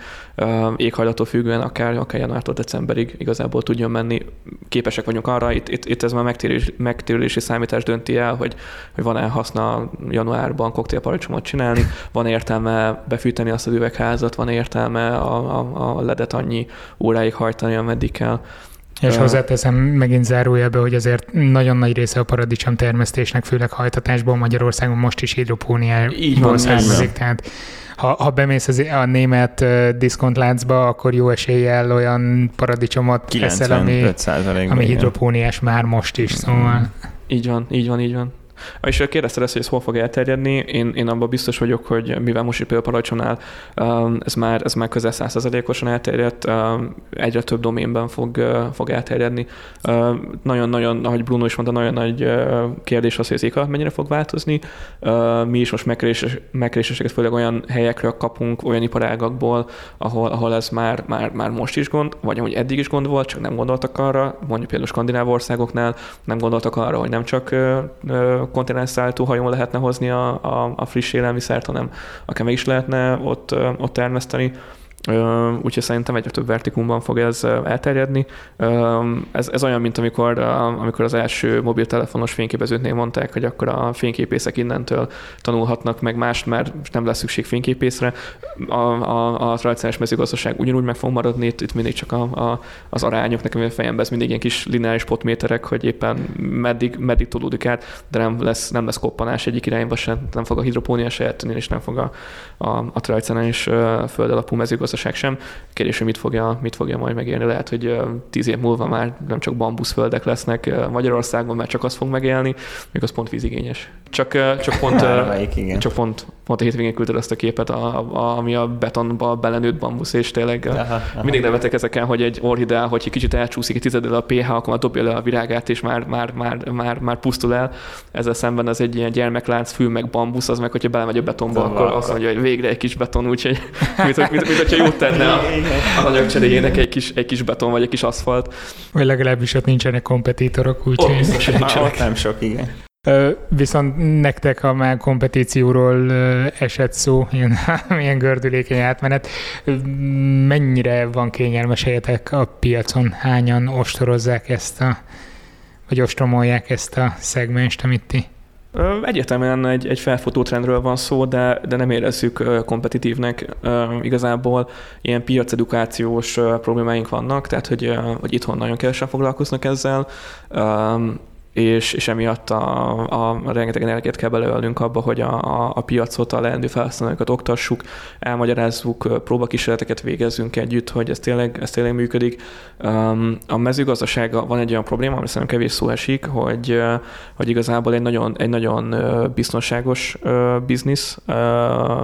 éghajlattól függően akár, akár januártól decemberig igazából tudjon menni. Képesek vagyunk arra, itt, itt, itt ez már megtérülési számítás dönti el, hogy, hogy van-e haszna januárban koktélparadicsomot csinálni, van értelme befűteni azt az üvegházat, van értelme a, a, a ledet annyi óráig hajtani, ameddig kell. És hozzáteszem, megint zárójelbe, hogy azért nagyon nagy része a paradicsom termesztésnek, főleg hajtatásból Magyarországon most is hidropóniából származik. Tehát ha, ha bemész az, a német diszkontláncba, akkor jó eséllyel olyan paradicsomot eszel, ami, ami hidropóniás már most is. Szóval. Így van, így van, így van. És kérdezted ezt, hogy ez hol fog elterjedni, én, én abban biztos vagyok, hogy mivel most itt például paradicsomnál ez már, ez már közel száz százalékosan elterjedt, egyre több doménben fog, fog elterjedni. Nagyon-nagyon, ahogy Bruno is mondta, nagyon nagy kérdés az, hogy az éghajlat mennyire fog változni. Mi is most megkereséseket főleg olyan helyekre kapunk, olyan iparágakból, ahol, ahol ez már, már, már most is gond, vagy amúgy eddig is gond volt, csak nem gondoltak arra, mondjuk például skandináv országoknál nem gondoltak arra, hogy nem csak kontinenszállító hajón lehetne hozni a, a, a friss élelmiszert, hanem akár meg is lehetne ott, ott termeszteni. Úgyhogy szerintem egyre több vertikumban fog ez elterjedni. Ez, ez olyan, mint amikor, amikor az első mobiltelefonos fényképezőtnél mondták, hogy akkor a fényképészek innentől tanulhatnak meg mást, mert nem lesz szükség fényképészre. A, a, a tradicionális mezőgazdaság ugyanúgy meg fog maradni, itt, itt mindig csak a, a, az arányok, nekem a fejemben ez mindig ilyen kis lineáris potméterek, hogy éppen meddig, meddig tudódik át, de nem lesz, nem lesz koppanás egyik irányba sem, nem fog a hidropónia se eltűnni, és nem fog a, a, a tradicionális földalapú mezőgazdaság sem. Kérdés, hogy mit fogja, mit fogja majd megélni. Lehet, hogy tíz év múlva már nem csak bambuszföldek lesznek Magyarországon, mert csak az fog megélni, még az pont vízigényes. Csak, csak pont, Mármelyik, csak pont, pont a hétvégén küldted ezt a képet, a, a, ami a betonba belenőtt bambusz, és tényleg aha, aha. mindig nevetek ezeken, hogy egy orhideá, hogy kicsit elcsúszik, tizedel a pé há, akkor már dobja le a virágát, és már, már, már, már, már pusztul el. Ezzel szemben ez egy ilyen gyermeklánc, fű, meg bambusz, az meg, hogyha belemegy a betonba, akkor valakar. Azt mondja, hogy végre egy kis beton, úgyhogy mit, mit, mit, mit, jót tenne a, a anyagcseréjének egy kis, egy kis beton, vagy egy kis aszfalt. Vagy legalábbis ott nincsenek kompetitorok, úgyhogy biztos, hogy nincsenek. Nem sok, igen. Viszont nektek, ha már kompetícióról esett szó, ilyen, ilyen gördülékeny átmenet, mennyire van kényelmes helyetek a piacon? Hányan ostorozzák ezt a, vagy ostromolják ezt a szegmenst, amit ti? Egyértelműen egy, egy felfutó trendről van szó, de, de nem érezzük kompetitívnek. Igazából ilyen piacedukációs problémáink vannak, tehát hogy, hogy itthon nagyon kevesen foglalkoznak ezzel, és, és emiatt a, a, a rengeteg energiát kell beleölnünk abba, hogy a, a, a piacot, a leendő felhasználókat oktassuk, elmagyarázzuk, próbakísérleteket végezzünk együtt, hogy ez tényleg, ez tényleg működik. A mezőgazdasággal van egy olyan probléma, ami szerintem kevés szó esik, hogy, hogy igazából egy nagyon, egy nagyon biztonságos biznisz,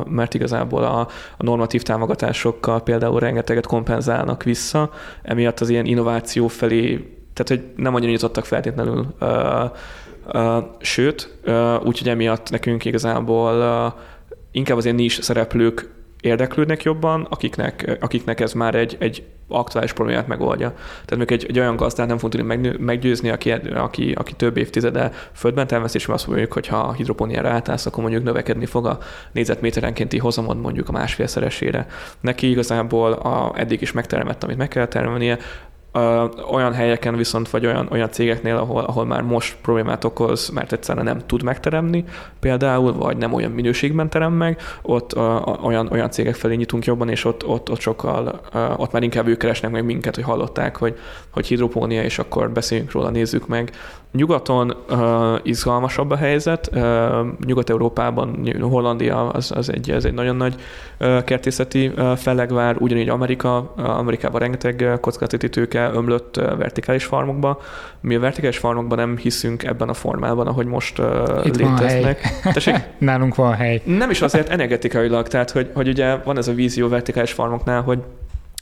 mert igazából a, a normatív támogatásokkal például rengeteget kompenzálnak vissza, emiatt az ilyen innováció felé, tehát, hogy nem annyira nyitottak feltétlenül, sőt, úgyhogy emiatt nekünk igazából inkább az ilyen nincs szereplők érdeklődnek jobban, akiknek, akiknek ez már egy, egy aktuális problémát megoldja. Tehát mondjuk egy, egy olyan gazdát nem fogunk tudni meggyőzni, aki, aki, aki több évtizede földben termeszt, és mi azt mondjuk, hogy ha a hidropóniára átállsz, akkor mondjuk növekedni fog a négyzetméterenkénti hozamod mondjuk a másfélszeresére. Neki igazából a, eddig is megtermett, amit meg kell termelnie, olyan helyeken viszont, vagy olyan, olyan cégeknél, ahol, ahol már most problémát okoz, mert egyszerűen nem tud megteremni például, vagy nem olyan minőségben terem meg, ott olyan, olyan cégek felé nyitunk jobban, és ott, ott, ott sokkal, ott már inkább ők keresnek meg minket, hogy hallották, hogy, hogy hidropónia, és akkor beszéljünk róla, nézzük meg. Nyugaton uh, izgalmasabb a helyzet, uh, Nyugat-Európában Hollandia az, az, egy, az egy nagyon nagy uh, kertészeti uh, fellegvár, ugyanígy Amerika, uh, Amerikában rengeteg uh, kockázati tőke ömlött uh, vertikális farmokba. Mi a vertikális farmokban nem hiszünk ebben a formában, ahogy most uh, itt léteznek. Van nálunk van hely. Nem is azért energetikailag, tehát hogy, hogy ugye van ez a vízió vertikális farmoknál, hogy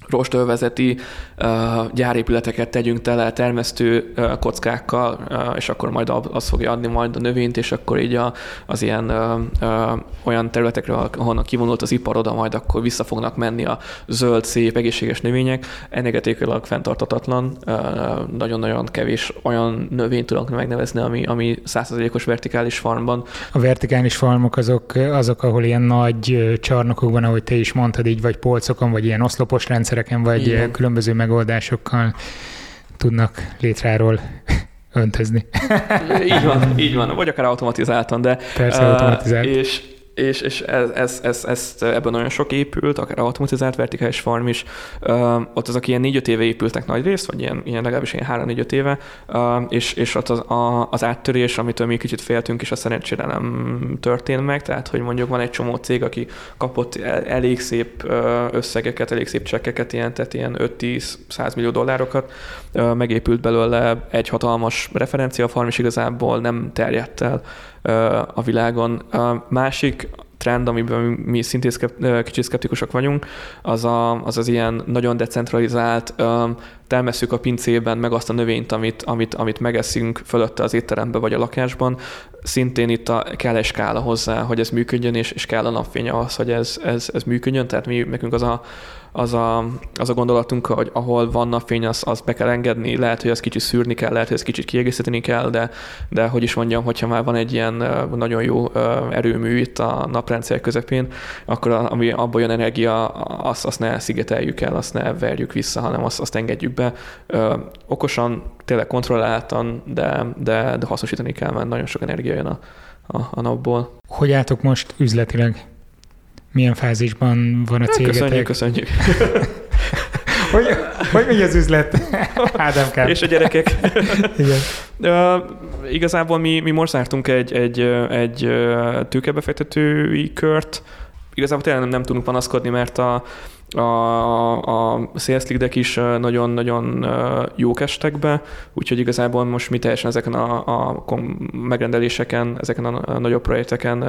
rostövezeti uh, gyárépületeket tegyünk tele termesztő uh, kockákkal, uh, és akkor majd az fogja adni majd a növényt, és akkor így a, az ilyen uh, uh, olyan területekre, ahonnan kivonult az ipar, oda majd akkor vissza fognak menni a zöld, szép, egészséges növények. Energetikailag fenntartatatlan, uh, nagyon-nagyon kevés olyan növényt tudok megnevezni, ami, ami száz százalékos vertikális farmban. A vertikális farmok azok, azok, ahol ilyen nagy csarnokokban, ahogy te is mondtad, így vagy polcokon, vagy ilyen oszlopos rendszerek, vagy ilyen különböző megoldásokkal tudnak létráról öntözni. Így van, így van. Vagy akár automatizáltan, de... Persze, uh, automatizált. És, és, és ez, ez, ez, ez, ebben nagyon sok épült, akár automatizált vertikális farm is. Uh, ott azok ilyen négy-öt éve épültek nagy részt, vagy ilyen, ilyen legalábbis ilyen három-négy-öt éve, uh, és, és ott az, a, az áttörés, amitől mi kicsit féltünk, és a szerencsére nem történt meg, tehát hogy mondjuk van egy csomó cég, aki kapott elég szép összegeket, elég szép csekkeket, ilyen, tehát ilyen öt-tíz-száz millió dollárokat, uh, megépült belőle egy hatalmas referenciafarm, és igazából nem terjedt el a világon. A másik trend, amiben mi szintén szkept, kicsit szkeptikusak vagyunk, az, a, az az ilyen nagyon decentralizált, termesszük a pincében meg azt a növényt, amit, amit, amit megeszünk fölötte az étteremben vagy a lakásban. Szintén itt a, kell egy skála hozzá, hogy ez működjön, és, és kell a napfény ahhoz, hogy ez, ez, ez működjön. Tehát mi, nekünk az a, az, a, az a gondolatunk, hogy ahol van napfény, azt az be kell engedni, lehet, hogy ezt kicsit szűrni kell, lehet, hogy ezt kicsit kiegészíteni kell, de, de hogy is mondjam, hogyha már van egy ilyen nagyon jó erőmű itt a naprendszer közepén, akkor a, ami abból jön energia, azt, azt ne szigeteljük el, azt ne verjük vissza, hanem azt, azt engedjük be. Ö, okosan, tényleg kontrolláltan, de, de, de hasznosítani kell, mert nagyon sok energia jön a, a, a napból. Hogy álltok most üzletileg? Milyen fázisban van a cégetek? Köszönjük, köszönjük. hogy, hogy megy az üzlet? Ádámkám. És a gyerekek. Igen. Uh, igazából mi, mi most zártunk egy, egy, egy tőkebefektetői kört. Igazából tényleg nem, nem tudunk panaszkodni, mert a A, a sales leadek is nagyon-nagyon jók estek be, úgyhogy igazából most mi teljesen ezeken a, a megrendeléseken, ezeken a nagyobb projekteken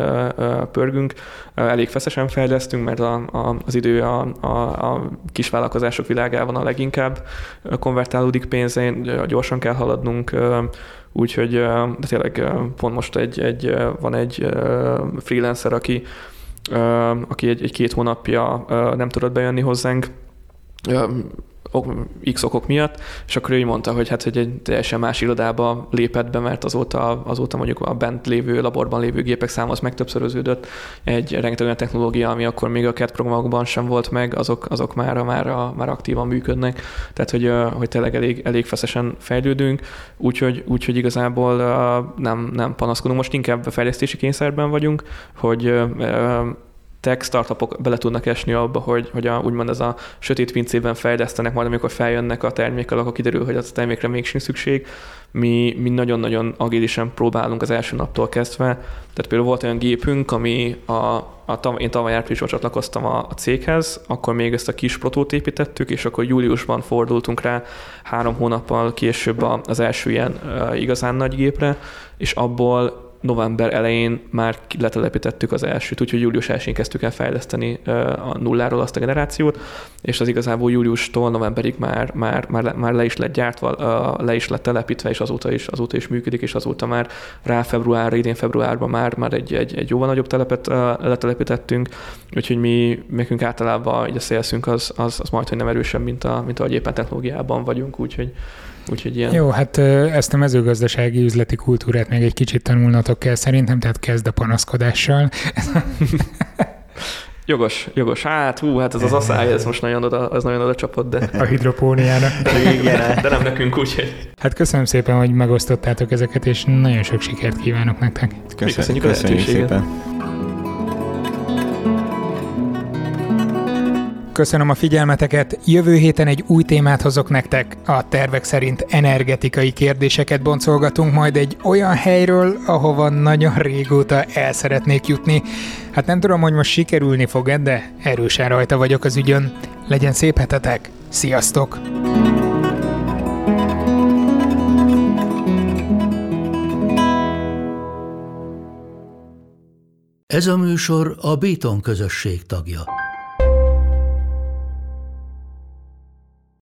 pörgünk. Elég feszesen fejlesztünk, mert a, a, az idő a, a, a kisvállalkozások világában a leginkább konvertálódik pénzén, gyorsan kell haladnunk, úgyhogy de tényleg pont most egy, egy, van egy freelancer, aki aki egy, egy két hónapja nem tudott bejönni hozzánk x okok miatt, és akkor ő mondta, hogy hát hogy egy teljesen más irodába lépett be, mert azóta, azóta mondjuk a bent lévő, laborban lévő gépek száma az megtöbbszöröződött. Egy rengeteg olyan technológia, ami akkor még a cé á dé programokban sem volt meg, azok, azok mára, mára, már aktívan működnek. Tehát, hogy, hogy tényleg elég, elég feszesen fejlődünk, úgyhogy, úgyhogy igazából nem, nem panaszkodunk. Most inkább fejlesztési kényszerben vagyunk, hogy tech startupok bele tudnak esni abba, hogy, hogy a, úgymond ez a sötét pincében fejlesztenek, majd amikor feljönnek a termékkel, akkor kiderül, hogy az a termékre még sincs szükség. Mi, mi nagyon-nagyon agilisen próbálunk az első naptól kezdve. Tehát például volt olyan gépünk, ami a, a, én tavaly áprilisban csatlakoztam a, a céghez, akkor még ezt a kis protót építettük, és akkor júliusban fordultunk rá három hónappal később az első ilyen igazán nagy gépre, és abból november elején már letelepítettük az elsőt, úgyhogy július elsőjén kezdtük el fejleszteni a nulláról azt a generációt, és az igazából júliustól novemberig már, már, már, már le is lett gyártva, le is lett telepítve, és azóta is, azóta is működik, és azóta már rá februárra, idén februárban már, már egy, egy, egy jóval nagyobb telepet letelepítettünk, úgyhogy mi, nekünk általában így a szélszünk az, az, az majdhogy nem erősebb, mint, a, mint ahogy éppen technológiában vagyunk, úgyhogy Ilyen... Jó, hát ezt a mezőgazdasági üzleti kultúrát még egy kicsit tanulnatok kell szerintem, tehát kezd a panaszkodással. Jogos, jogos. Hát, hú, hát ez az asszály, ez most nagyon oda, az nagyon oda csapott, de... A hidropóniának. De, igen, de nem nekünk, úgyhogy... Hát köszönöm szépen, hogy megosztottátok ezeket, és nagyon sok sikert kívánok nektek. Köszönjük, köszönjük, köszönjük szépen. Köszönöm a figyelmeteket, jövő héten egy új témát hozok nektek, a tervek szerint energetikai kérdéseket boncolgatunk majd egy olyan helyről, ahova nagyon régóta el szeretnék jutni. Hát nem tudom, hogy most sikerülni fog-e, de erősen rajta vagyok az ügyön. Legyen szép hetetek, sziasztok! Ez a műsor a Béton Közösség tagja.